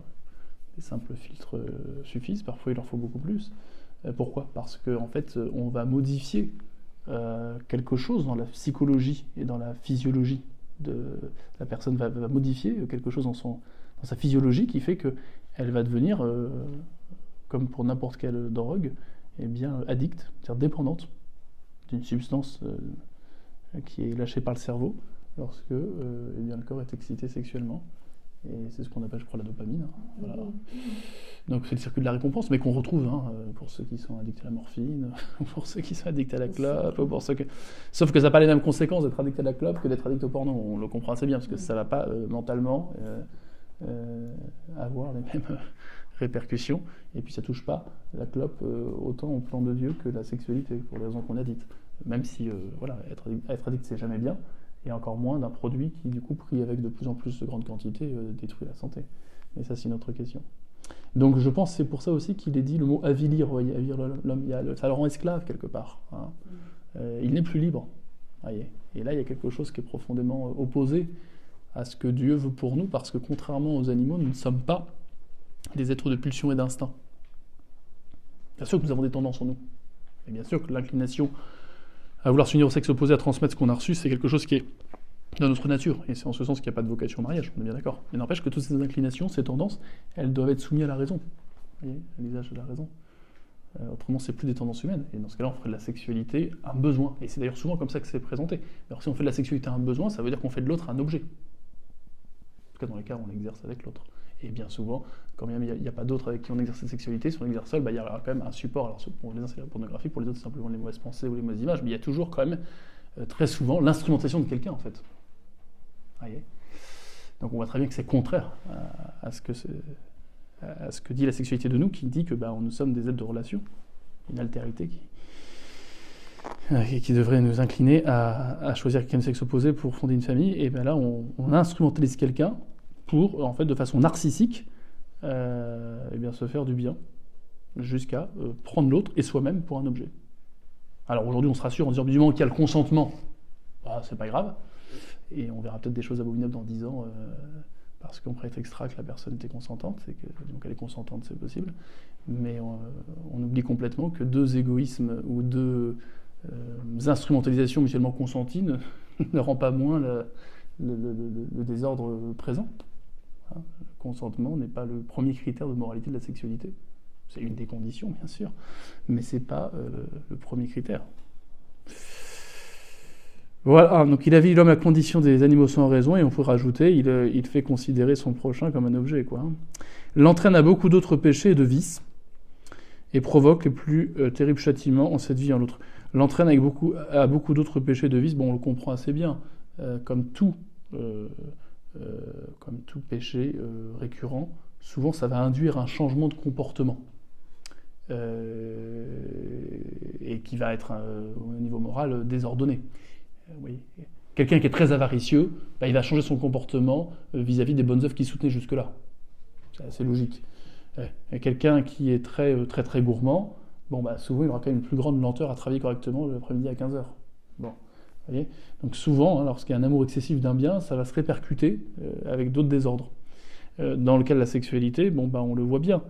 des simples filtres suffisent, parfois il leur faut beaucoup plus. Pourquoi? Parce qu'en fait, on va modifier quelque chose dans la psychologie et dans la physiologie. La personne va modifier quelque chose dans sa physiologie qui fait qu'elle va devenir, comme pour n'importe quelle drogue, eh bien, addicte, c'est-à-dire dépendante d'une substance qui est lâchée par le cerveau lorsque eh bien, le corps est excité sexuellement. Et c'est ce qu'on appelle, je crois, la dopamine. Hein. Voilà. Donc c'est le circuit de la récompense, mais qu'on retrouve hein, pour ceux qui sont addicts à la morphine, pour ceux qui sont addicts à la clope, pour ceux que... Sauf que ça n'a pas les mêmes conséquences d'être addict à la clope que d'être addict au porno. On le comprend assez bien, parce que ça ne va pas mentalement avoir les mêmes répercussions. Et puis ça ne touche pas la clope autant au plan de Dieu que la sexualité, pour les raisons qu'on a dites. Même si voilà, être addict, c'est jamais bien. Et encore moins d'un produit qui, du coup, pris avec de plus en plus de grandes quantités, détruit la santé. Et ça, c'est une autre question. Donc, je pense que c'est pour ça aussi qu'il est dit le mot avilir. Vous voyez, avilir l'homme, ça le rend esclave quelque part. Hein. Il n'est plus libre. Voyez. Et là, il y a quelque chose qui est profondément opposé à ce que Dieu veut pour nous, parce que contrairement aux animaux, nous ne sommes pas des êtres de pulsion et d'instinct. Bien sûr que nous avons des tendances en nous. Et bien sûr que l'inclination à vouloir s'unir au sexe opposé, à transmettre ce qu'on a reçu, c'est quelque chose qui est dans notre nature. Et c'est en ce sens qu'il n'y a pas de vocation au mariage, on est bien d'accord. Mais n'empêche que toutes ces inclinations, ces tendances, elles doivent être soumises à la raison. Vous voyez, à l'usage de la raison. Autrement, c'est plus des tendances humaines. Et dans ce cas-là, on ferait de la sexualité un besoin. Et c'est d'ailleurs souvent comme ça que c'est présenté. Alors si on fait de la sexualité un besoin, ça veut dire qu'on fait de l'autre un objet. En tout cas, dans les cas où on l'exerce avec l'autre. Et bien souvent, quand même il n'y a pas d'autres avec qui on exerce cette sexualité, si on exerce seul, bah, il y aura quand même un support. Alors pour les uns c'est la pornographie, pour les autres c'est simplement les mauvaises pensées ou les mauvaises images, mais il y a toujours quand même très souvent l'instrumentation de quelqu'un en fait. Voyez. Donc on voit très bien que c'est contraire à ce que dit la sexualité de nous, qui dit que bah, nous sommes des êtres de relation, une altérité qui devrait nous incliner à choisir quelqu'un de sexe opposé pour fonder une famille. Et bien là on instrumentalise quelqu'un pour, en fait, de façon narcissique, eh bien, se faire du bien, jusqu'à prendre l'autre et soi-même pour un objet. Alors aujourd'hui, on se rassure en disant, du moment qu'il y a le consentement, bah, c'est pas grave, et on verra peut-être des choses abominables dans 10 ans, parce qu'on prête extra que la personne était consentante, et que, donc elle est consentante, c'est possible, mais on oublie complètement que deux égoïsmes ou deux instrumentalisations mutuellement consenties ne rend pas moins le désordre présent. Le consentement n'est pas le premier critère de moralité de la sexualité. C'est une des conditions, bien sûr, mais c'est pas le premier critère. Voilà, donc il avit l'homme à condition des animaux sans raison, et on peut rajouter, il fait considérer son prochain comme un objet, quoi. L'entraîne à beaucoup d'autres péchés et de vices, et provoque les plus terribles châtiments en cette vie et en l'autre. L'entraîne à beaucoup d'autres péchés et de vices, bon, on le comprend assez bien, comme tout péché récurrent, souvent ça va induire un changement de comportement et qui va être au niveau moral désordonné. Oui. Quelqu'un qui est très avaricieux, bah, il va changer son comportement vis-à-vis des bonnes œuvres qu'il soutenait jusque-là. C'est assez logique. Et quelqu'un qui est très gourmand, bon, bah, souvent il aura quand même une plus grande lenteur à travailler correctement l'après-midi à 15h. Bon. Donc souvent, hein, lorsqu'il y a un amour excessif d'un bien, ça va se répercuter avec d'autres désordres. Dans le cas de la sexualité, bon, bah, on le voit bien,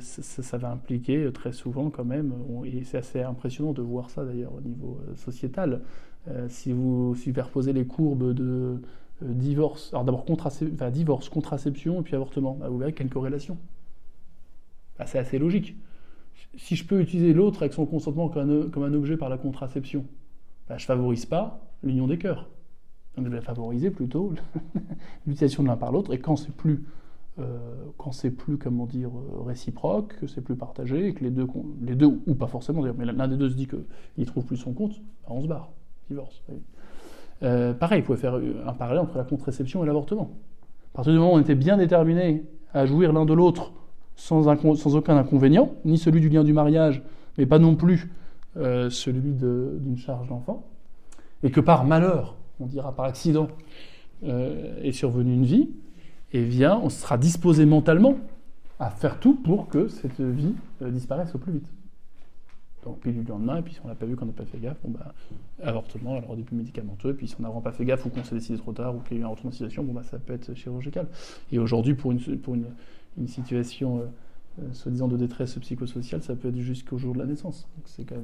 ça va impliquer très souvent quand même, et c'est assez impressionnant de voir ça d'ailleurs au niveau sociétal, si vous superposez les courbes de divorce, alors d'abord divorce, contraception et puis avortement, bah, vous verrez qu'il y a une corrélation. Bah, c'est assez logique. Si je peux utiliser l'autre avec son consentement comme un objet par la contraception, ben, je ne favorise pas l'union des cœurs. Donc je vais favoriser plutôt l'utilisation de l'un par l'autre. Et quand c'est plus comment dire, réciproque, que c'est plus partagé, et que les deux ou pas forcément d'ailleurs, mais l'un des deux se dit qu'il ne trouve plus son compte, ben on se barre, divorce. Oui. Pareil, vous pouvez faire un parallèle entre la contraception et l'avortement. À partir du moment où on était bien déterminé à jouir l'un de l'autre sans aucun inconvénient, ni celui du lien du mariage, mais pas non plus celui d'une charge d'enfant, et que par malheur, on dira par accident, est survenue une vie, eh bien, on sera disposé mentalement à faire tout pour que cette vie disparaisse au plus vite. Donc, pilule du lendemain, et puis si on l'a pas vu, qu'on n'a pas fait gaffe, bon, bah, avortement, alors début médicamenteux, et puis si on n'a vraiment pas fait gaffe, ou qu'on s'est décidé trop tard, ou qu'il y a eu un retour de situation, bon, bah, ça peut être chirurgical. Et aujourd'hui, pour une situation soi-disant de détresse psychosociale, ça peut être jusqu'au jour de la naissance. Donc c'est quand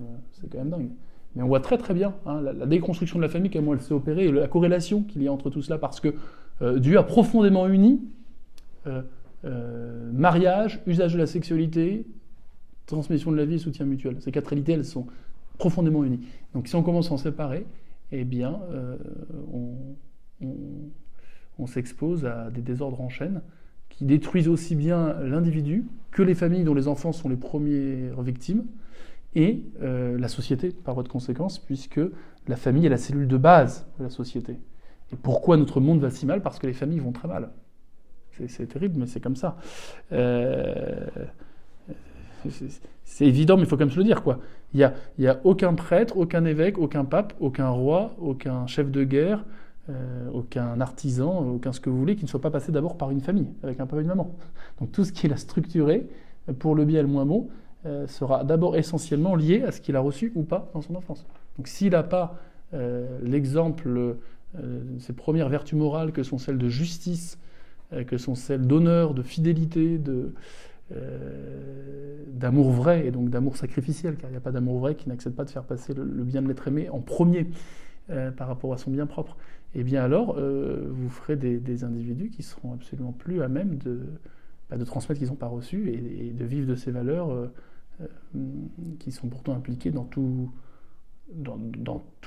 même dingue. Mais on voit très très bien hein, la déconstruction de la famille, comment elle s'est opérée, et la corrélation qu'il y a entre tout cela, parce que Dieu a profondément uni mariage, usage de la sexualité, transmission de la vie et soutien mutuel. Ces quatre réalités, elles sont profondément unies. Donc si on commence à en séparer, eh bien, on s'expose à des désordres en chaîne qui détruisent aussi bien l'individu que les familles dont les enfants sont les premières victimes, et la société, par voie de conséquence, puisque la famille est la cellule de base de la société. Et pourquoi notre monde va si mal ? Parce que les familles vont très mal. C'est terrible, mais c'est comme ça. C'est évident, mais il faut quand même se le dire, quoi. Il y a aucun prêtre, aucun évêque, aucun pape, aucun roi, aucun chef de guerre, aucun artisan, aucun ce que vous voulez, qui ne soit pas passé d'abord par une famille, avec un papa et une maman. Donc tout ce qu'il a structuré, pour le bien et le moins bon, sera d'abord essentiellement lié à ce qu'il a reçu ou pas dans son enfance. Donc s'il n'a pas l'exemple, ses premières vertus morales que sont celles de justice, que sont celles d'honneur, de fidélité, d'amour vrai et donc d'amour sacrificiel, car il n'y a pas d'amour vrai qui n'accepte pas de faire passer le bien de l'être aimé en premier par rapport à son bien propre, et bien alors vous ferez des individus qui seront absolument plus à même de transmettre ce qu'ils n'ont pas reçu et de vivre de ces valeurs qui sont pourtant impliquées dans tout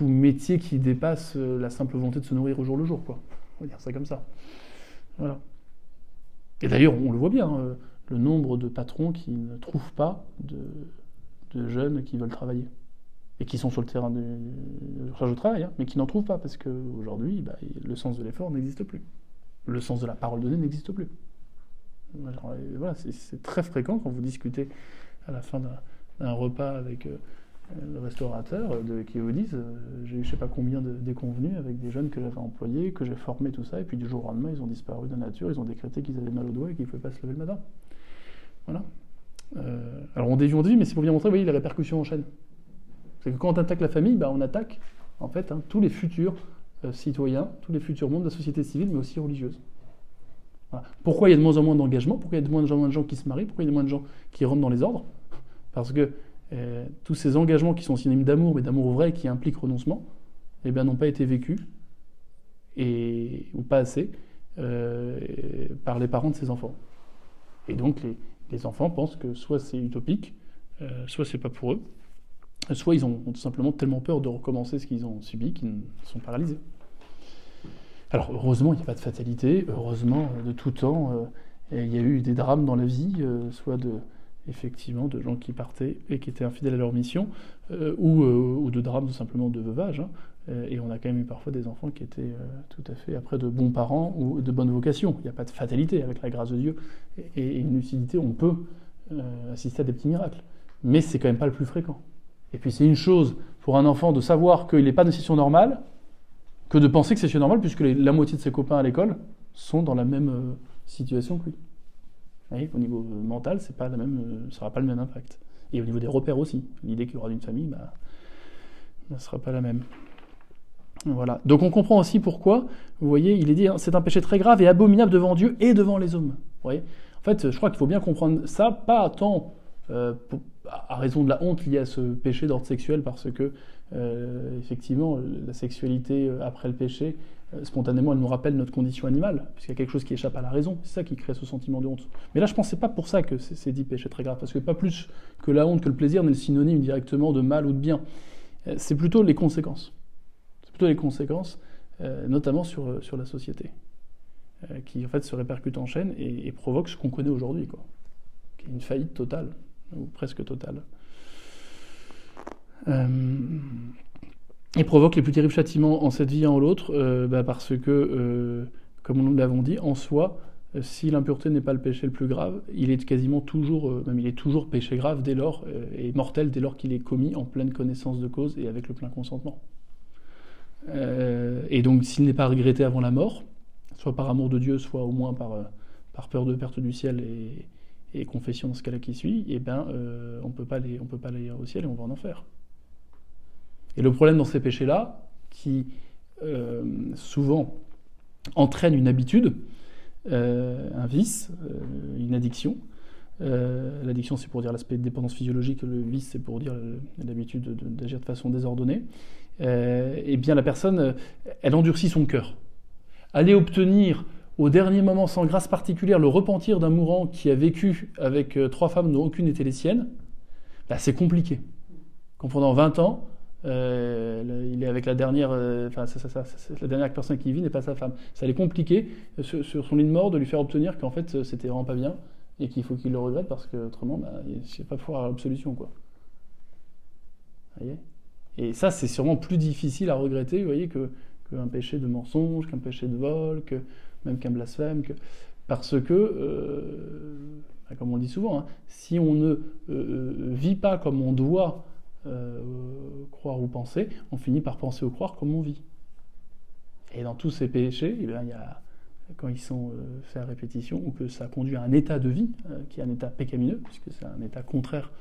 métier qui dépasse la simple volonté de se nourrir au jour le jour, quoi. On va dire ça comme ça. Voilà. Et d'ailleurs, on le voit bien, le nombre de patrons qui ne trouvent pas de jeunes qui veulent travailler et qui sont sur le terrain de recherche de travail, hein, mais qui n'en trouvent pas parce qu'aujourd'hui, bah, le sens de l'effort n'existe plus. Le sens de la parole donnée n'existe plus. Alors, voilà, c'est très fréquent quand vous discutez à la fin d'un repas avec le restaurateur qui vous disent j'ai eu je ne sais pas combien de déconvenus avec des jeunes que j'avais employés, que j'ai formés, tout ça, et puis du jour au lendemain ils ont disparu de la nature, ils ont décrété qu'ils avaient mal au doigt et qu'ils ne pouvaient pas se lever le matin. Voilà. Alors on dévie, mais c'est pour bien montrer, vous voyez, la répercussion en chaîne. C'est que quand on attaque la famille, bah, on attaque en fait hein, tous les futurs citoyens, tous les futurs membres de la société civile, mais aussi religieuse. Voilà. Pourquoi il y a de moins en moins d'engagement ? Pourquoi il y a de moins en moins de gens qui se marient ? Pourquoi il y a de moins de gens qui rentrent dans les ordres ? Parce que tous ces engagements qui sont synonymes d'amour, mais d'amour vrai qui implique renoncement, eh bien, n'ont pas été vécus, ou pas assez, par les parents de ces enfants. Et donc les enfants pensent que soit c'est utopique, soit c'est pas pour eux, soit ils ont tout simplement tellement peur de recommencer ce qu'ils ont subi qu'ils sont paralysés. Alors heureusement, il n'y a pas de fatalité, heureusement, de tout temps, il y a eu des drames dans la vie, soit effectivement de gens qui partaient et qui étaient infidèles à leur mission, ou de drames tout simplement de veuvage, hein, et on a quand même eu parfois des enfants qui étaient tout à fait après de bons parents ou de bonnes vocations. Il n'y a pas de fatalité, avec la grâce de Dieu et une lucidité, on peut assister à des petits miracles, mais c'est quand même pas le plus fréquent. Et puis c'est une chose pour un enfant de savoir qu'il n'est pas dans une situation normale, que de penser que c'est normal, puisque la moitié de ses copains à l'école sont dans la même situation que lui. Et au niveau mental, ce n'aura pas le même impact. Et au niveau des repères aussi. L'idée qu'il y aura d'une famille, bah, ne sera pas la même. Voilà. Donc on comprend aussi pourquoi, vous voyez, il est dit, hein, c'est un péché très grave et abominable devant Dieu et devant les hommes. Vous voyez ? En fait, je crois qu'il faut bien comprendre ça, pas tant à raison de la honte liée à ce péché d'ordre sexuel, parce que effectivement, la sexualité après le péché, spontanément, elle nous rappelle notre condition animale, puisqu'il y a quelque chose qui échappe à la raison. C'est ça qui crée ce sentiment de honte. Mais là, je pensais pas pour ça que c'est dit péché très grave, parce que pas plus que la honte que le plaisir n'est le synonyme directement de mal ou de bien. C'est plutôt les conséquences. C'est plutôt les conséquences, notamment sur la société, qui en fait se répercutent en chaîne et provoquent ce qu'on connaît aujourd'hui, quoi, qui est une faillite totale ou presque totale. Et provoque les plus terribles châtiments en cette vie et en l'autre, parce que, comme nous l'avons dit, en soi, si l'impureté n'est pas le péché le plus grave, il est quasiment toujours, même il est toujours péché grave dès lors, et mortel dès lors qu'il est commis en pleine connaissance de cause et avec le plein consentement. Et donc s'il n'est pas regretté avant la mort, soit par amour de Dieu, soit au moins par peur de perte du ciel et confession dans ce cas-là qui suit, eh ben, on ne peut pas aller au ciel et on va en enfer. Et le problème dans ces péchés-là, qui souvent entraînent une habitude, un vice, une addiction. L'addiction, c'est pour dire l'aspect de dépendance physiologique, le vice, c'est pour dire l'habitude d'agir de façon désordonnée. Eh bien, la personne, elle endurcit son cœur. Aller obtenir au dernier moment, sans grâce particulière, le repentir d'un mourant qui a vécu avec 3 femmes dont aucune n'était les siennes, bah, c'est compliqué. Quand pendant 20 ans, il est avec la dernière, la dernière personne qui vit n'est pas sa femme. Ça allait compliquer sur son lit de mort de lui faire obtenir qu'en fait c'était vraiment pas bien et qu'il faut qu'il le regrette parce que autrement, bah, c'est pas pouvoir avoir l'absolution, quoi. Vous voyez ? Et ça, c'est sûrement plus difficile à regretter, vous voyez, qu'un péché de mensonge, qu'un péché de vol, que même qu'un blasphème, parce que, comme on dit souvent, hein, si on ne vit pas comme on doit croire ou penser, on finit par penser ou croire comme on vit. Et dans tous ces péchés, eh bien, il y a, quand ils sont faits à répétition, ou que ça conduit à un état de vie, qui est un état pécamineux, puisque c'est un état contraire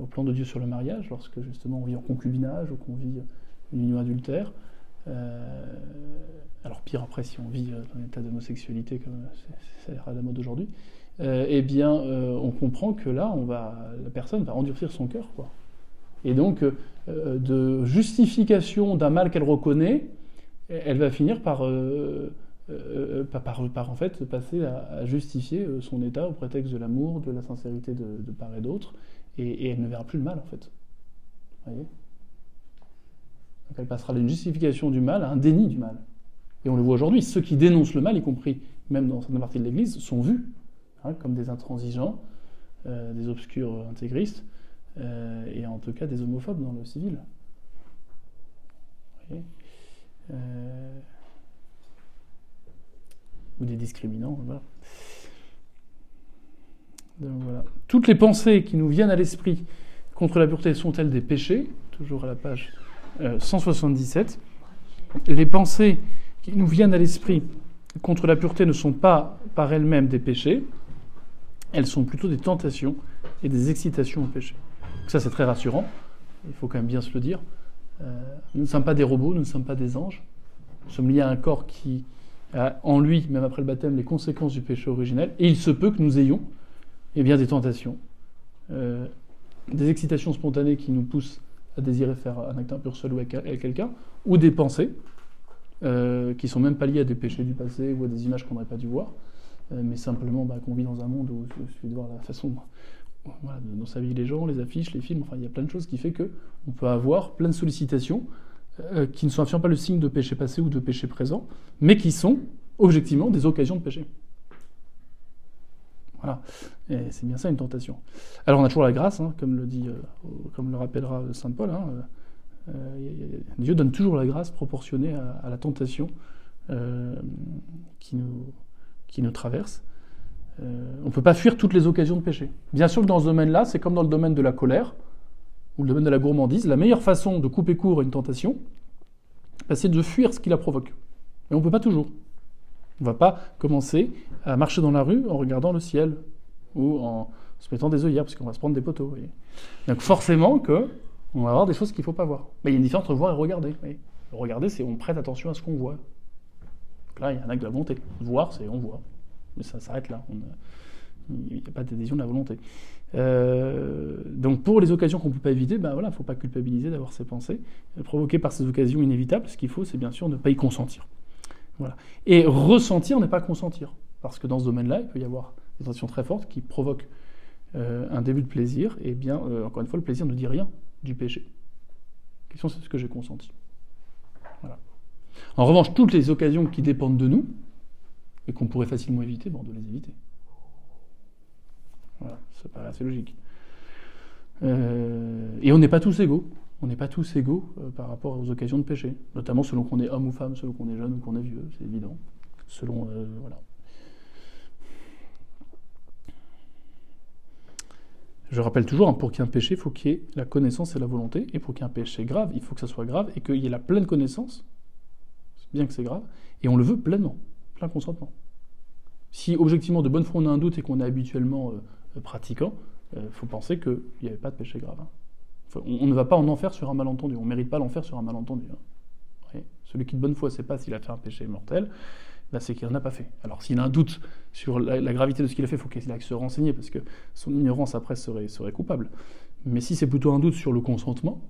au plan de Dieu sur le mariage, lorsque justement on vit en concubinage ou qu'on vit une union adultère. Alors pire après si on vit dans un état d'homosexualité comme c'est à la mode aujourd'hui, eh bien on comprend que là la personne va endurcir son cœur, quoi. Et donc de justification d'un mal qu'elle reconnaît, elle va finir par en fait passer à justifier son état au prétexte de l'amour, de la sincérité de part et d'autre, et elle ne verra plus le mal en fait. Vous voyez ? Donc elle passera d'une justification du mal à un déni du mal. Et on le voit aujourd'hui, ceux qui dénoncent le mal, y compris même dans certaines parties de l'Église, sont vus comme des intransigeants, des obscurs intégristes, et en tout cas des homophobes dans le civil. Vous voyez ? Ou des discriminants, voilà. Donc voilà. Toutes les pensées qui nous viennent à l'esprit contre la pureté sont-elles des péchés ? Toujours à la page 177. Les pensées qui nous viennent à l'esprit contre la pureté ne sont pas par elles-mêmes des péchés, elles sont plutôt des tentations et des excitations au péché. Donc ça, c'est très rassurant, il faut quand même bien se le dire. Nous ne sommes pas des robots, nous ne sommes pas des anges, nous sommes liés à un corps qui a en lui, même après le baptême, les conséquences du péché originel, et il se peut que nous ayons bien, des tentations, des excitations spontanées qui nous poussent à désirer faire un acte impur seul ou avec quelqu'un, ou des pensées qui sont même pas liées à des péchés du passé ou à des images qu'on n'aurait pas dû voir, mais simplement qu'on vit dans un monde où il suffit de voir la façon dont s'habillent les gens, les affiches, les films, enfin il y a plein de choses qui fait que on peut avoir plein de sollicitations qui ne sont absolument pas le signe de péché passé ou de péché présent, mais qui sont objectivement des occasions de péché. Voilà, et c'est bien ça une tentation. Alors on a toujours la grâce, comme le rappellera saint Paul. Dieu donne toujours la grâce proportionnée à la tentation qui nous traverse. On ne peut pas fuir toutes les occasions de péché. Bien sûr que dans ce domaine-là, c'est comme dans le domaine de la colère ou le domaine de la gourmandise, la meilleure façon de couper court à une tentation, c'est de fuir ce qui la provoque. Et on ne peut pas toujours. On ne va pas commencer à marcher dans la rue en regardant le ciel ou en se mettant des œillères, parce qu'on va se prendre des poteaux. Vous voyez. Donc forcément qu'on va avoir des choses qu'il ne faut pas voir. Mais il y a une différence entre voir et regarder. Vous voyez. Regarder, c'est on prête attention à ce qu'on voit. Donc là, il y a un acte de la volonté. Voir, c'est on voit. Mais ça s'arrête là. Il n'y a pas d'adhésion de la volonté. Donc pour les occasions qu'on ne peut pas éviter, il ne faut pas culpabiliser d'avoir ces pensées provoquées par ces occasions inévitables. Ce qu'il faut, c'est bien sûr ne pas y consentir. Voilà. Et ressentir n'est pas consentir, parce que dans ce domaine-là, il peut y avoir des tensions très fortes qui provoquent un début de plaisir, et bien, encore une fois, le plaisir ne dit rien du péché. La question, c'est ce que j'ai consenti. Voilà. En revanche, toutes les occasions qui dépendent de nous, et qu'on pourrait facilement éviter, on doit les éviter. Voilà, ça paraît assez logique. Et on n'est pas tous égaux. On n'est pas tous égaux par rapport aux occasions de péché, notamment selon qu'on est homme ou femme, selon qu'on est jeune ou qu'on est vieux, c'est évident. Selon Je rappelle toujours, pour qu'il y ait un péché, il faut qu'il y ait la connaissance et la volonté. Et pour qu'il y ait un péché grave, il faut que ça soit grave et qu'il y ait la pleine connaissance, bien que c'est grave, et on le veut pleinement, plein consentement. Si objectivement, de bonne foi, on a un doute et qu'on est habituellement pratiquant, il faut penser qu'il n'y avait pas de péché grave. Hein. On ne va pas en enfer sur un malentendu, on ne mérite pas l'enfer sur un malentendu. Hein. Voyez, celui qui de bonne foi ne sait pas s'il a fait un péché mortel, là, c'est qu'il n'en a pas fait. Alors s'il a un doute sur la gravité de ce qu'il a fait, faut qu'il aille se renseigner, parce que son ignorance après serait coupable. Mais si c'est plutôt un doute sur le consentement,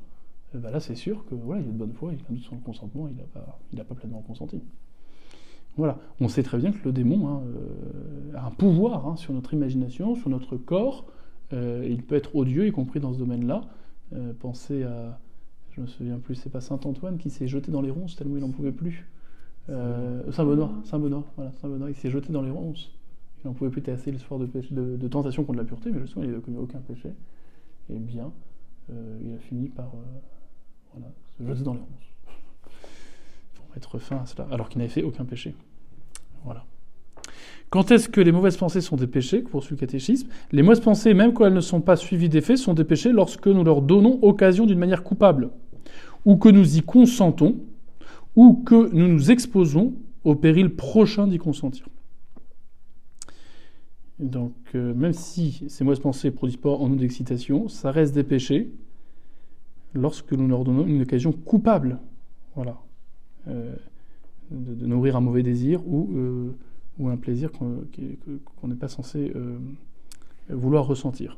ben là c'est sûr que voilà, il est de bonne foi, il a un doute sur le consentement, il n'a pas pleinement consenti. Voilà, on sait très bien que le démon a un pouvoir sur notre imagination, sur notre corps, il peut être odieux, y compris dans ce domaine-là. Pensez à, je me souviens plus, c'est pas Saint-Antoine qui s'est jeté dans les ronces tellement il n'en pouvait plus. Saint-Benoît, voilà, Saint-Benoît, il s'est jeté dans les ronces. Il n'en pouvait plus, tasser le soir de tentation contre la pureté, mais justement, il n'a commis aucun péché. Et bien, il a fini par se jeter dans les ronces pour mettre fin à cela, alors qu'il n'avait fait aucun péché. Voilà. Quand est-ce que les mauvaises pensées sont des péchés, poursuit le catéchisme? Les mauvaises pensées, même quand elles ne sont pas suivies des faits, sont des péchés lorsque nous leur donnons occasion d'une manière coupable, ou que nous y consentons, ou que nous nous exposons au péril prochain d'y consentir. Donc, même si ces mauvaises pensées ne produisent pas en nous d'excitation, ça reste des péchés lorsque nous leur donnons une occasion coupable, voilà, de nourrir un mauvais désir ou un plaisir qu'on n'est pas censé vouloir ressentir.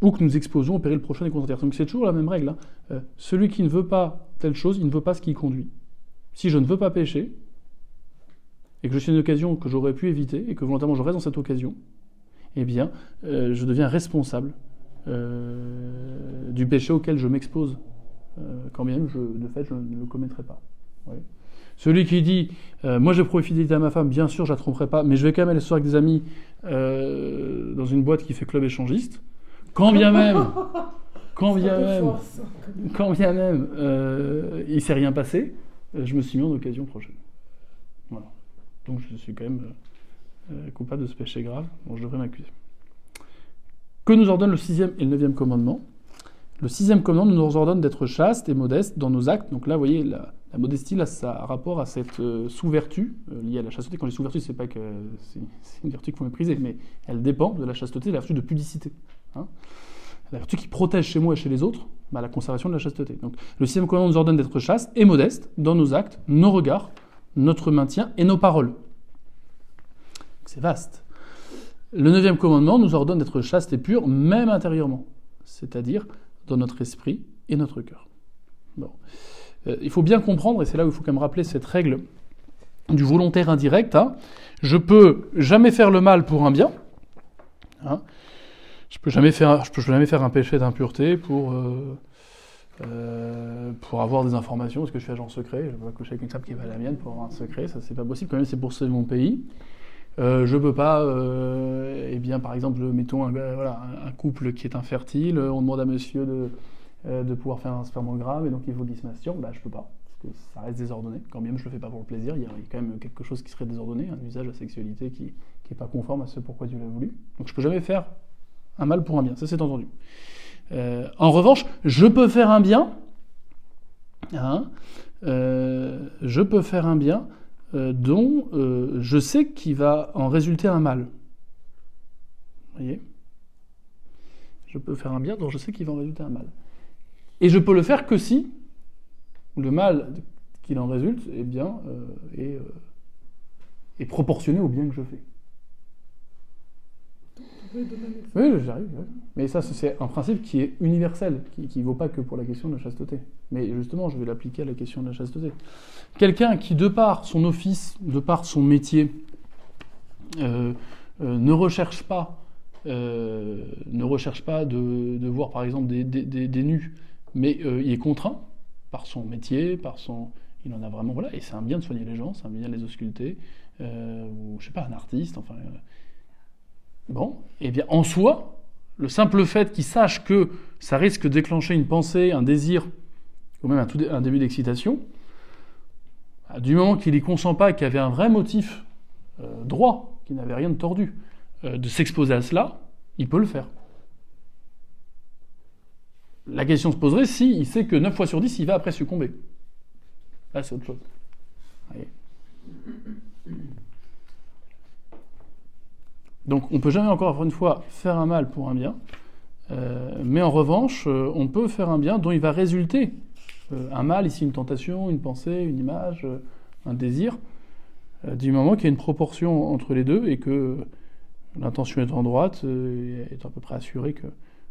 Ou que nous exposons au péril prochain des consenteurs. Donc c'est toujours la même règle. Hein. Celui qui ne veut pas telle chose, il ne veut pas ce qui conduit. Si je ne veux pas pécher, et que je suis une occasion que j'aurais pu éviter, et que volontairement je reste dans cette occasion, eh bien, je deviens responsable du péché auquel je m'expose, quand même, de fait, je ne le commettrai pas. Oui. Celui qui dit « Moi, j'ai prouvé fidélité à ma femme, bien sûr, je ne la tromperai pas, mais je vais quand même aller ce soir avec des amis dans une boîte qui fait club échangiste », Quand bien même, il ne s'est rien passé, je me suis mis en occasion prochaine. Voilà. Donc je suis quand même coupable de ce péché grave, dont je devrais m'accuser. Que nous ordonnent le 6e et le 9e commandement? Le 6e commandement nous ordonne d'être chaste et modeste dans nos actes. Donc là, vous voyez, la modestie, là, ça a rapport à cette sous-vertu liée à la chasteté. Quand je dis sous-vertu, c'est pas que c'est une vertu qu'il faut mépriser, mais elle dépend de la chasteté, de la vertu de pudicité. Hein. La vertu qui protège chez moi et chez les autres, la conservation de la chasteté. Donc, le 6e commandement nous ordonne d'être chaste et modeste dans nos actes, nos regards, notre maintien et nos paroles. C'est vaste. Le 9e commandement nous ordonne d'être chaste et pur, même intérieurement, c'est-à-dire dans notre esprit et notre cœur. Bon. Il faut bien comprendre, et c'est là où il faut quand même rappeler cette règle du volontaire indirect, hein. Je peux jamais faire le mal pour un bien, hein. Je peux jamais faire un péché d'impureté pour avoir des informations, parce que je suis agent secret, je ne peux pas coucher avec une femme qui va à la mienne pour avoir un secret, ça c'est pas possible, quand même c'est pour sauver mon pays. Je peux pas, par exemple, mettons un couple qui est infertile, on demande à monsieur de pouvoir faire un spermogramme, et donc il faut qu'il se masturbe, je peux pas, parce que ça reste désordonné, quand même je le fais pas pour le plaisir, il y a quand même quelque chose qui serait désordonné, un usage de la sexualité qui n'est pas conforme à ce pourquoi Dieu l'a voulu, donc je peux jamais faire un mal pour un bien, ça c'est entendu. En revanche, je peux faire un bien, dont je sais qu'il va en résulter un mal. Vous voyez ? Je peux faire un bien dont je sais qu'il va en résulter un mal. Et je peux le faire que si le mal qu'il en résulte est proportionné au bien que je fais. Oui, j'arrive. Oui. Mais ça, c'est un principe qui est universel, qui ne vaut pas que pour la question de la chasteté. Mais justement, je vais l'appliquer à la question de la chasteté. Quelqu'un qui, de par son office, de par son métier, ne recherche pas de voir, par exemple, des nus, mais il est contraint par son métier, il en a vraiment... Voilà, et c'est un bien de soigner les gens, c'est un bien de les ausculter, ou, je ne sais pas, un artiste, enfin... Bon, eh bien, en soi, le simple fait qu'il sache que ça risque de déclencher une pensée, un désir, ou même un début d'excitation, du moment qu'il n'y consent pas, qu'il y avait un vrai motif droit, qu'il n'avait rien de tordu, de s'exposer à cela, il peut le faire. La question se poserait si il sait que 9 fois sur 10, il va après succomber. Là, c'est autre chose. Allez. Donc, on ne peut jamais encore une fois faire un mal pour un bien, mais en revanche, on peut faire un bien dont il va résulter un mal, ici une tentation, une pensée, une image, un désir, du moment qu'il y a une proportion entre les deux et que l'intention étant droite, est à peu près assurée que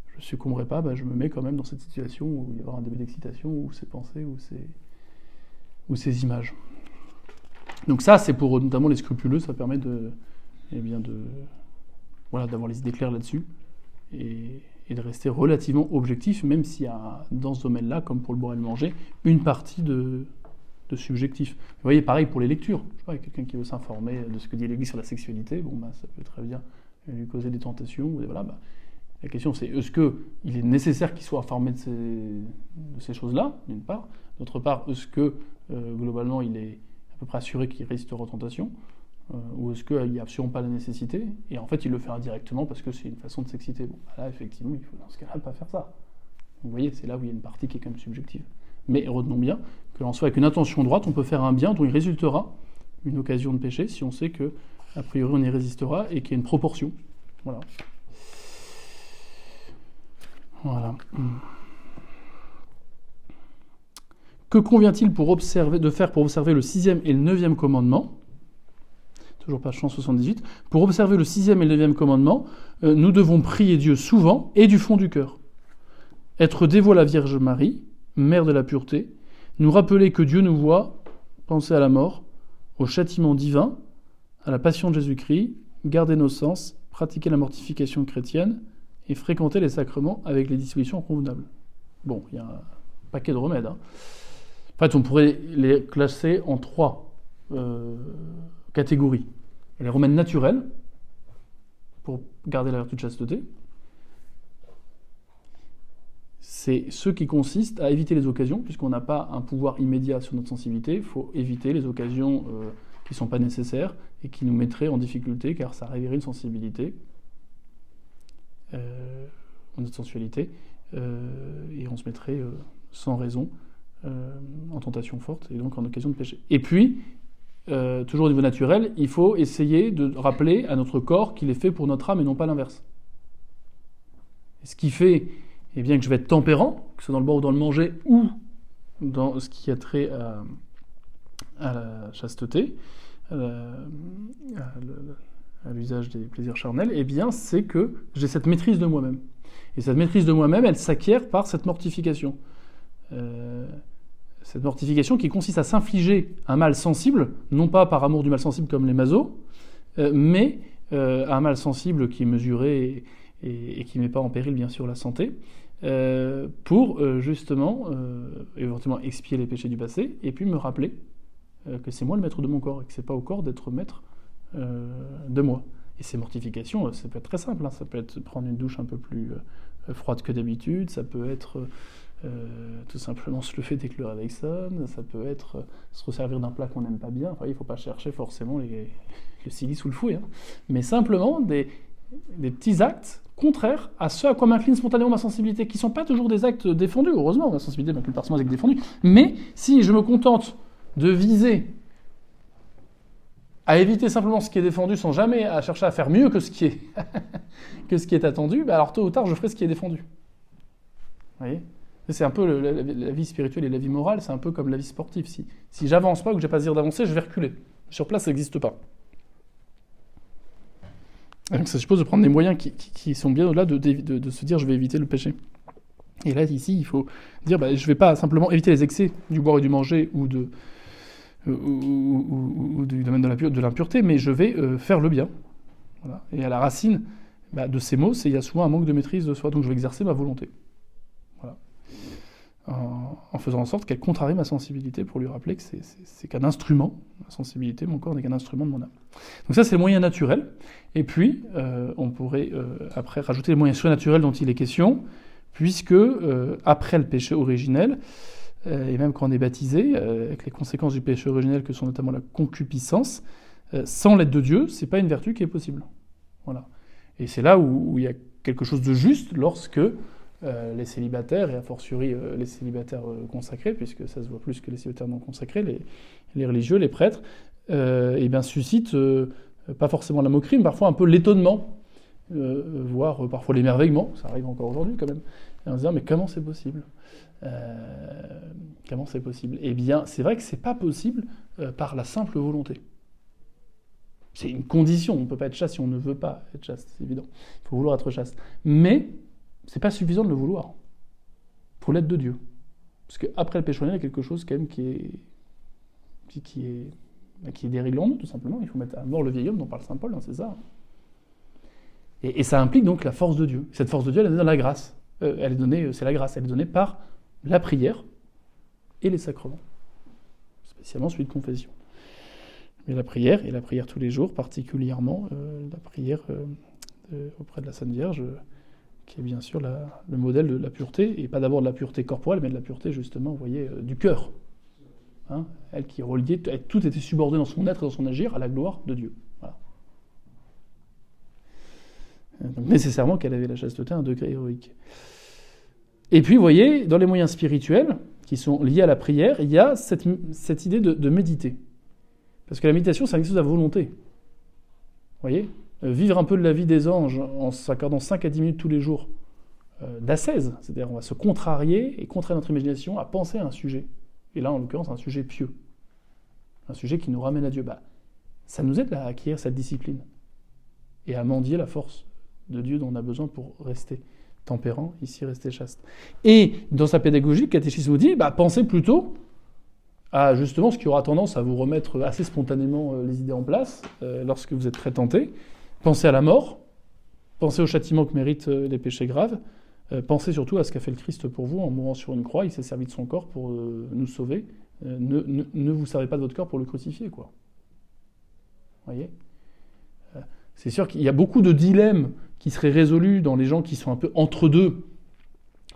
je ne succomberai pas, ben je me mets quand même dans cette situation où il y aura un début d'excitation, ou ces pensées, ou ces images. Donc ça, c'est pour notamment les scrupuleux, ça permet de, eh bien de, voilà, d'avoir les idées claires là-dessus et de rester relativement objectif, même s'il y a, dans ce domaine-là, comme pour le boire et le manger, une partie de subjectif. Vous voyez, pareil pour les lectures. Je sais pas, quelqu'un qui veut s'informer de ce que dit l'Église sur la sexualité, bon, ben, ça peut très bien lui causer des tentations. Voilà, ben, la question, c'est est-ce qu'il est nécessaire qu'il soit informé de ces choses-là, d'une part. D'autre part, est-ce que, globalement, il est à peu près assuré qu'il résistera aux tentations, ou est-ce qu'il n'y a absolument pas la nécessité, et en fait il le fera directement parce que c'est une façon de s'exciter. Bon, là effectivement, il faut dans ce cas-là pas faire ça. Vous voyez, c'est là où il y a une partie qui est quand même subjective. Mais retenons bien que l'on soit avec une intention droite, on peut faire un bien dont il résultera une occasion de péché si on sait que, a priori, on y résistera et qu'il y a une proportion. Voilà. Voilà. Que convient-il de faire pour observer le 6e et le 9e commandement? Toujours page 178. Pour observer le 6e et le 9e commandement, nous devons prier Dieu souvent et du fond du cœur. Être dévoués à la Vierge Marie, mère de la pureté, nous rappeler que Dieu nous voit, penser à la mort, au châtiment divin, à la passion de Jésus-Christ, garder nos sens, pratiquer la mortification chrétienne et fréquenter les sacrements avec les dispositions convenables. Bon, il y a un paquet de remèdes, hein. En fait, on pourrait les classer en 3 catégories. Les remèdes naturels, pour garder la vertu de chasteté. C'est ceux qui consistent à éviter les occasions, puisqu'on n'a pas un pouvoir immédiat sur notre sensibilité. Il faut éviter les occasions qui ne sont pas nécessaires et qui nous mettraient en difficulté, car ça révélerait une sensibilité, notre sensualité, et on se mettrait sans raison en tentation forte et donc en occasion de péché. Et puis, toujours au niveau naturel, il faut essayer de rappeler à notre corps qu'il est fait pour notre âme et non pas l'inverse. Ce qui fait eh bien, que je vais être tempérant, que ce soit dans le boire ou dans le manger ou dans ce qui a trait à la chasteté, à l'usage des plaisirs charnels, eh bien, c'est que j'ai cette maîtrise de moi-même. Et cette maîtrise de moi-même, elle s'acquiert par cette mortification. Cette mortification qui consiste à s'infliger un mal sensible, non pas par amour du mal sensible comme les masos, mais un mal sensible qui est mesuré et qui ne met pas en péril bien sûr la santé, pour justement éventuellement expier les péchés du passé et puis me rappeler que c'est moi le maître de mon corps et que c'est pas au corps d'être maître de moi. Et ces mortifications, ça peut être très simple, hein. Ça peut être prendre une douche un peu plus froide que d'habitude, ça peut être tout simplement se lever dès que le réveil sonne, ça peut être se resservir d'un plat qu'on n'aime pas bien. Enfin, il ne faut pas chercher forcément le silice ou le fouet, hein. Mais simplement des petits actes contraires à ceux à quoi m'incline spontanément ma sensibilité, qui ne sont pas toujours des actes défendus, heureusement, ma sensibilité m'incline par exemple des actes défendus, mais si je me contente de viser à éviter simplement ce qui est défendu sans jamais à chercher à faire mieux que ce qui est attendu, bah alors tôt ou tard je ferai ce qui est défendu. Vous voyez ? C'est un peu la vie spirituelle et la vie morale, c'est un peu comme la vie sportive. Si j'avance pas ou que j'ai pas désir d'avancer, je vais reculer. Sur place, ça n'existe pas. Donc ça suppose de prendre des moyens qui sont bien au-delà de se dire je vais éviter le péché. Et là, ici, il faut dire bah, je vais pas simplement éviter les excès du boire et du manger ou du domaine de l'impureté, mais je vais faire le bien. Voilà. Et à la racine bah, de ces mots, il y a souvent un manque de maîtrise de soi, donc je vais exercer ma volonté. En faisant en sorte qu'elle contrarie ma sensibilité pour lui rappeler que c'est qu'un instrument, ma sensibilité, mon corps n'est qu'un instrument de mon âme. Donc ça, c'est le moyen naturel. Et puis, on pourrait après rajouter les moyens surnaturels dont il est question, puisque après le péché originel, et même quand on est baptisé, avec les conséquences du péché originel que sont notamment la concupiscence, sans l'aide de Dieu, c'est pas une vertu qui est possible. Voilà. Et c'est là où il y a quelque chose de juste lorsque les célibataires, et a fortiori les célibataires consacrés, puisque ça se voit plus que les célibataires non consacrés, les religieux, les prêtres, et bien suscitent pas forcément la moquerie, mais parfois un peu l'étonnement, voire parfois l'émerveillement, ça arrive encore aujourd'hui quand même, et on se dit « mais comment c'est possible ?» Comment c'est possible? Eh bien, c'est vrai que c'est pas possible par la simple volonté. C'est une condition. On ne peut pas être chaste si on ne veut pas être chaste, c'est évident. Il faut vouloir être chaste. Mais c'est pas suffisant de le vouloir. Il faut l'aide de Dieu. Parce qu'après le péché originel, il y a quelque chose quand même qui est déréglant, tout simplement. Il faut mettre à mort le vieil homme dont parle saint Paul, hein, c'est ça. Et ça implique donc la force de Dieu. Cette force de Dieu, elle est donnée dans la grâce. C'est la grâce. Elle est donnée par la prière et les sacrements, spécialement celui de confession. Mais la prière tous les jours, particulièrement la prière auprès de la Sainte Vierge, qui est bien sûr le modèle de la pureté, et pas d'abord de la pureté corporelle, mais de la pureté justement, vous voyez, du cœur. Hein, elle qui est reliée, tout était subordonné dans son être et dans son agir à la gloire de Dieu. Voilà. Donc nécessairement qu'elle avait la chasteté à un degré héroïque. Et puis, vous voyez, dans les moyens spirituels, qui sont liés à la prière, il y a cette idée de méditer. Parce que la méditation, c'est un exercice de la volonté. Vous voyez, vivre un peu de la vie des anges en s'accordant 5 à 10 minutes tous les jours d'ascèse, c'est-à-dire on va se contrarier et contraire notre imagination à penser à un sujet. Et là, en l'occurrence, un sujet pieux. Un sujet qui nous ramène à Dieu. Bah, ça nous aide à acquérir cette discipline et à mendier la force de Dieu dont on a besoin pour rester tempérant, ici rester chaste. Et dans sa pédagogie, le catéchisme vous dit, bah, pensez plutôt à justement ce qui aura tendance à vous remettre assez spontanément les idées en place lorsque vous êtes très tenté. Pensez à la mort, pensez au châtiment que méritent les péchés graves, pensez surtout à ce qu'a fait le Christ pour vous en mourant sur une croix, il s'est servi de son corps pour nous sauver. Ne vous servez pas de votre corps pour le crucifier, quoi. Vous voyez ? C'est sûr qu'il y a beaucoup de dilemmes qui seraient résolus dans les gens qui sont un peu entre deux.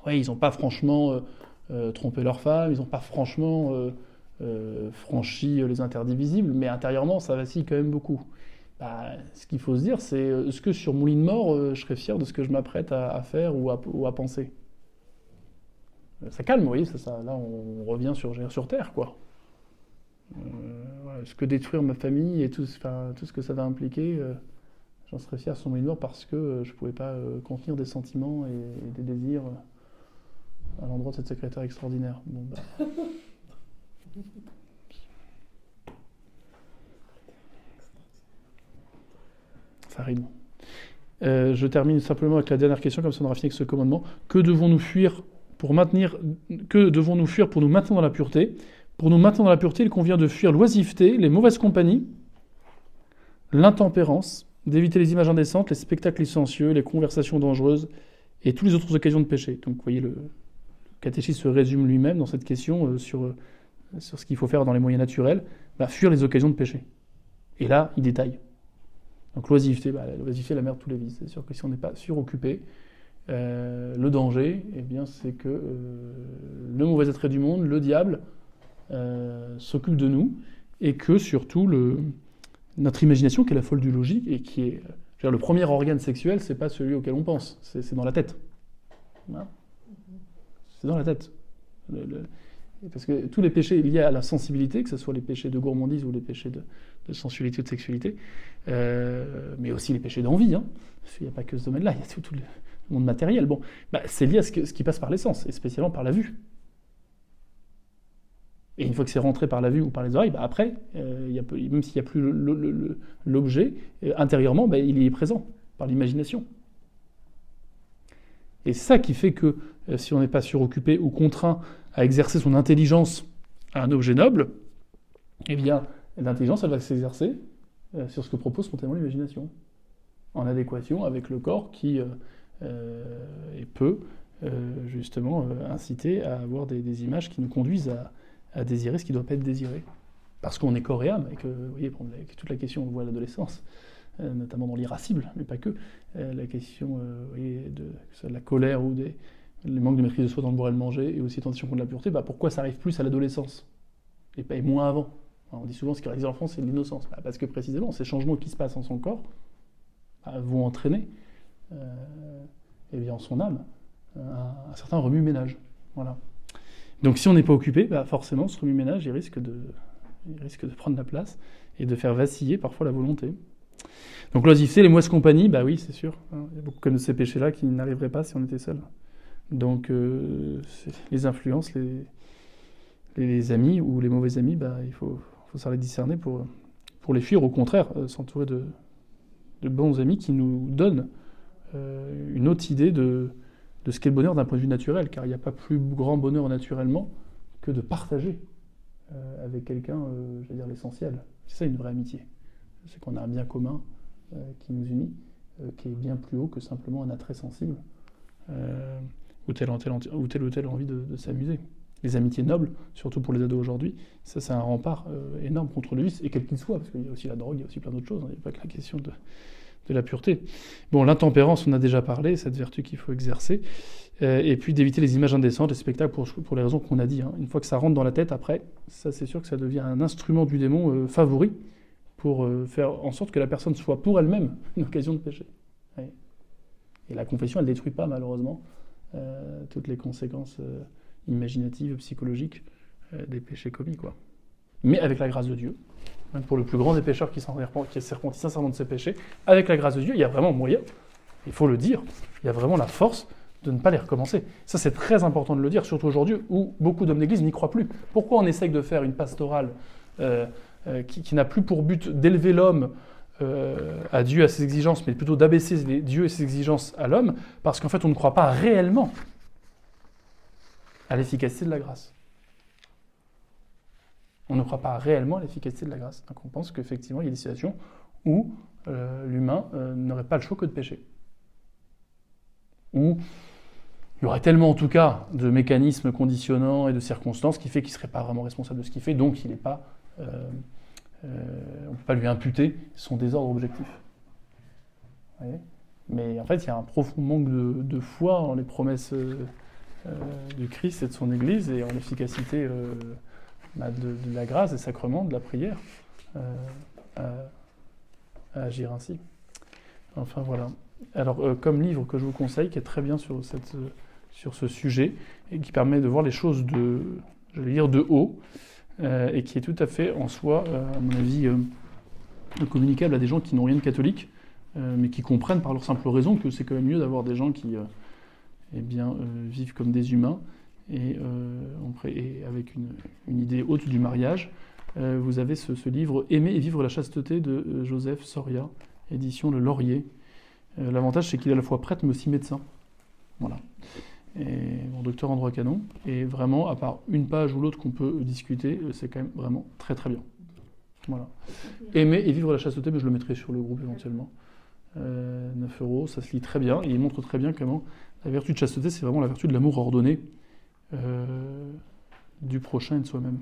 Ouais, ils n'ont pas franchement trompé leur femme, ils n'ont pas franchement franchi les interdits visibles, mais intérieurement, ça vacille quand même beaucoup. Bah, ce qu'il faut se dire, c'est est-ce que sur mon lit de mort, je serais fier de ce que je m'apprête à faire ou à penser ? Ça calme, vous voyez, ça. Là, on revient sur Terre, quoi. Est-ce que détruire ma famille et tout ce que ça va impliquer j'en serais fier sur mon lit de mort parce que je ne pouvais pas contenir des sentiments et des désirs à l'endroit de cette secrétaire extraordinaire. Bon, bah. Ça rime. Je termine simplement avec la dernière question, comme ça on aura fini avec ce commandement. Que devons-nous fuir pour nous maintenir dans la pureté ? Pour nous maintenir dans la pureté, il convient de fuir l'oisiveté, les mauvaises compagnies, l'intempérance, d'éviter les images indécentes, les spectacles licencieux, les conversations dangereuses et toutes les autres occasions de péché. Donc vous voyez, le catéchisme se résume lui-même dans cette question sur ce qu'il faut faire dans les moyens naturels, bah, fuir les occasions de péché. Et là, il détaille. Donc l'oisiveté, l'oisiveté est la mère de tous les vices. C'est sûr que si on n'est pas suroccupé, le danger, eh bien, c'est que le mauvais attrait du monde, le diable, s'occupe de nous, et que surtout notre imagination, qui est la folle du logique, et qui est... Je veux dire, le premier organe sexuel, c'est pas celui auquel on pense, c'est dans la tête. Hein ? C'est dans la tête. Parce que tous les péchés liés à la sensibilité, que ce soit les péchés de gourmandise ou les péchés de sensualité ou de sexualité, mais aussi les péchés d'envie, hein, parce qu'il n'y a pas que ce domaine-là, il y a tout le monde matériel, bon, bah, c'est lié à ce qui passe par les sens, et spécialement par la vue. Et une fois que c'est rentré par la vue ou par les oreilles, bah après, même s'il n'y a plus l'objet, intérieurement, bah, il y est présent, par l'imagination. Et c'est ça qui fait que si on n'est pas suroccupé ou contraint à exercer son intelligence à un objet noble, eh bien, l'intelligence, elle va s'exercer sur ce que propose spontanément l'imagination, en adéquation avec le corps qui peut justement inciter à avoir des images qui nous conduisent à désirer ce qui ne doit pas être désiré. Parce qu'on est corps et âme, et que, vous voyez, toute la question, on voit à l'adolescence, notamment dans l'irascible, mais pas que, la question vous voyez, de la colère ou le manque de maîtrise de soi dans le boire et le manger, et aussi tentation contre la pureté, bah, pourquoi ça arrive plus à l'adolescence et moins avant ? Alors, on dit souvent ce qui réalise l'enfant, c'est l'innocence. Bah, parce que précisément, ces changements qui se passent en son corps vont entraîner en son âme un certain remue-ménage. Voilà. Donc si on n'est pas occupé, bah forcément ce remue-ménage il risque de prendre la place et de faire vaciller parfois la volonté. Donc l'oisiveté, les moisses compagnies, bah oui, c'est sûr. Il y a beaucoup de ces péchés-là qui n'arriveraient pas si on était seul. Donc les influences, les amis ou les mauvais amis, bah, il faut savoir les discerner pour les fuir. Au contraire, s'entourer de bons amis qui nous donnent une autre idée de ce qu'est le bonheur d'un point de vue naturel, car il n'y a pas plus grand bonheur naturellement que de partager avec quelqu'un, j'allais dire, l'essentiel. C'est ça une vraie amitié. C'est qu'on a un bien commun qui nous unit, qui est bien plus haut que simplement un attrait sensible ou telle envie de s'amuser. Les amitiés nobles, surtout pour les ados aujourd'hui, ça c'est un rempart énorme contre le vice, et quel qu'il soit, parce qu'il y a aussi la drogue, il y a aussi plein d'autres choses, hein, il n'y a pas que la question de la pureté. Bon, l'intempérance, on a déjà parlé, cette vertu qu'il faut exercer, et puis d'éviter les images indécentes, les spectacles, pour les raisons qu'on a dit. Hein. Une fois que ça rentre dans la tête, après, ça c'est sûr que ça devient un instrument du démon favori, pour faire en sorte que la personne soit pour elle-même une occasion de pécher. Oui. Et la confession, elle ne détruit pas, malheureusement, toutes les conséquences imaginatives, psychologiques des péchés commis, quoi. Mais avec la grâce de Dieu, même pour le plus grand des pécheurs qui s'est repenti sincèrement de ses péchés, avec la grâce de Dieu, il y a vraiment moyen, il faut le dire, il y a vraiment la force de ne pas les recommencer. Ça, c'est très important de le dire, surtout aujourd'hui, où beaucoup d'hommes d'église n'y croient plus. Pourquoi on essaye de faire une pastorale qui n'a plus pour but d'élever l'homme à Dieu, à ses exigences, mais plutôt d'abaisser Dieu et ses exigences à l'homme, parce qu'en fait, on ne croit pas réellement à l'efficacité de la grâce. On ne croit pas réellement à l'efficacité de la grâce. Donc on pense qu'effectivement, il y a des situations où l'humain n'aurait pas le choix que de pécher. Où il y aurait tellement, en tout cas, de mécanismes conditionnants et de circonstances qui fait qu'il ne serait pas vraiment responsable de ce qu'il fait, donc il n'est pas... on ne peut pas lui imputer son désordre objectif. Vous voyez ? Mais en fait, il y a un profond manque de foi en les promesses du Christ et de son Église et en l'efficacité de la grâce, des sacrements, de la prière à agir ainsi. Enfin voilà. Alors, comme livre que je vous conseille, qui est très bien sur ce sujet et qui permet de voir les choses de haut. Et qui est tout à fait en soi, à mon avis, communicable à des gens qui n'ont rien de catholique, mais qui comprennent par leur simple raison que c'est quand même mieux d'avoir des gens qui vivent comme des humains et avec une idée haute du mariage. Vous avez ce livre « Aimer et vivre la chasteté » de Joseph Soria, édition Le Laurier. L'avantage, c'est qu'il est à la fois prêtre, mais aussi médecin. Voilà. Et mon docteur en droit canon, et vraiment, à part une page ou l'autre qu'on peut discuter, c'est quand même vraiment très très bien. Voilà. Aimer et vivre la chasteté, mais je le mettrai sur le groupe éventuellement. 9€, ça se lit très bien, et il montre très bien comment la vertu de chasteté, c'est vraiment la vertu de l'amour ordonné du prochain et de soi-même.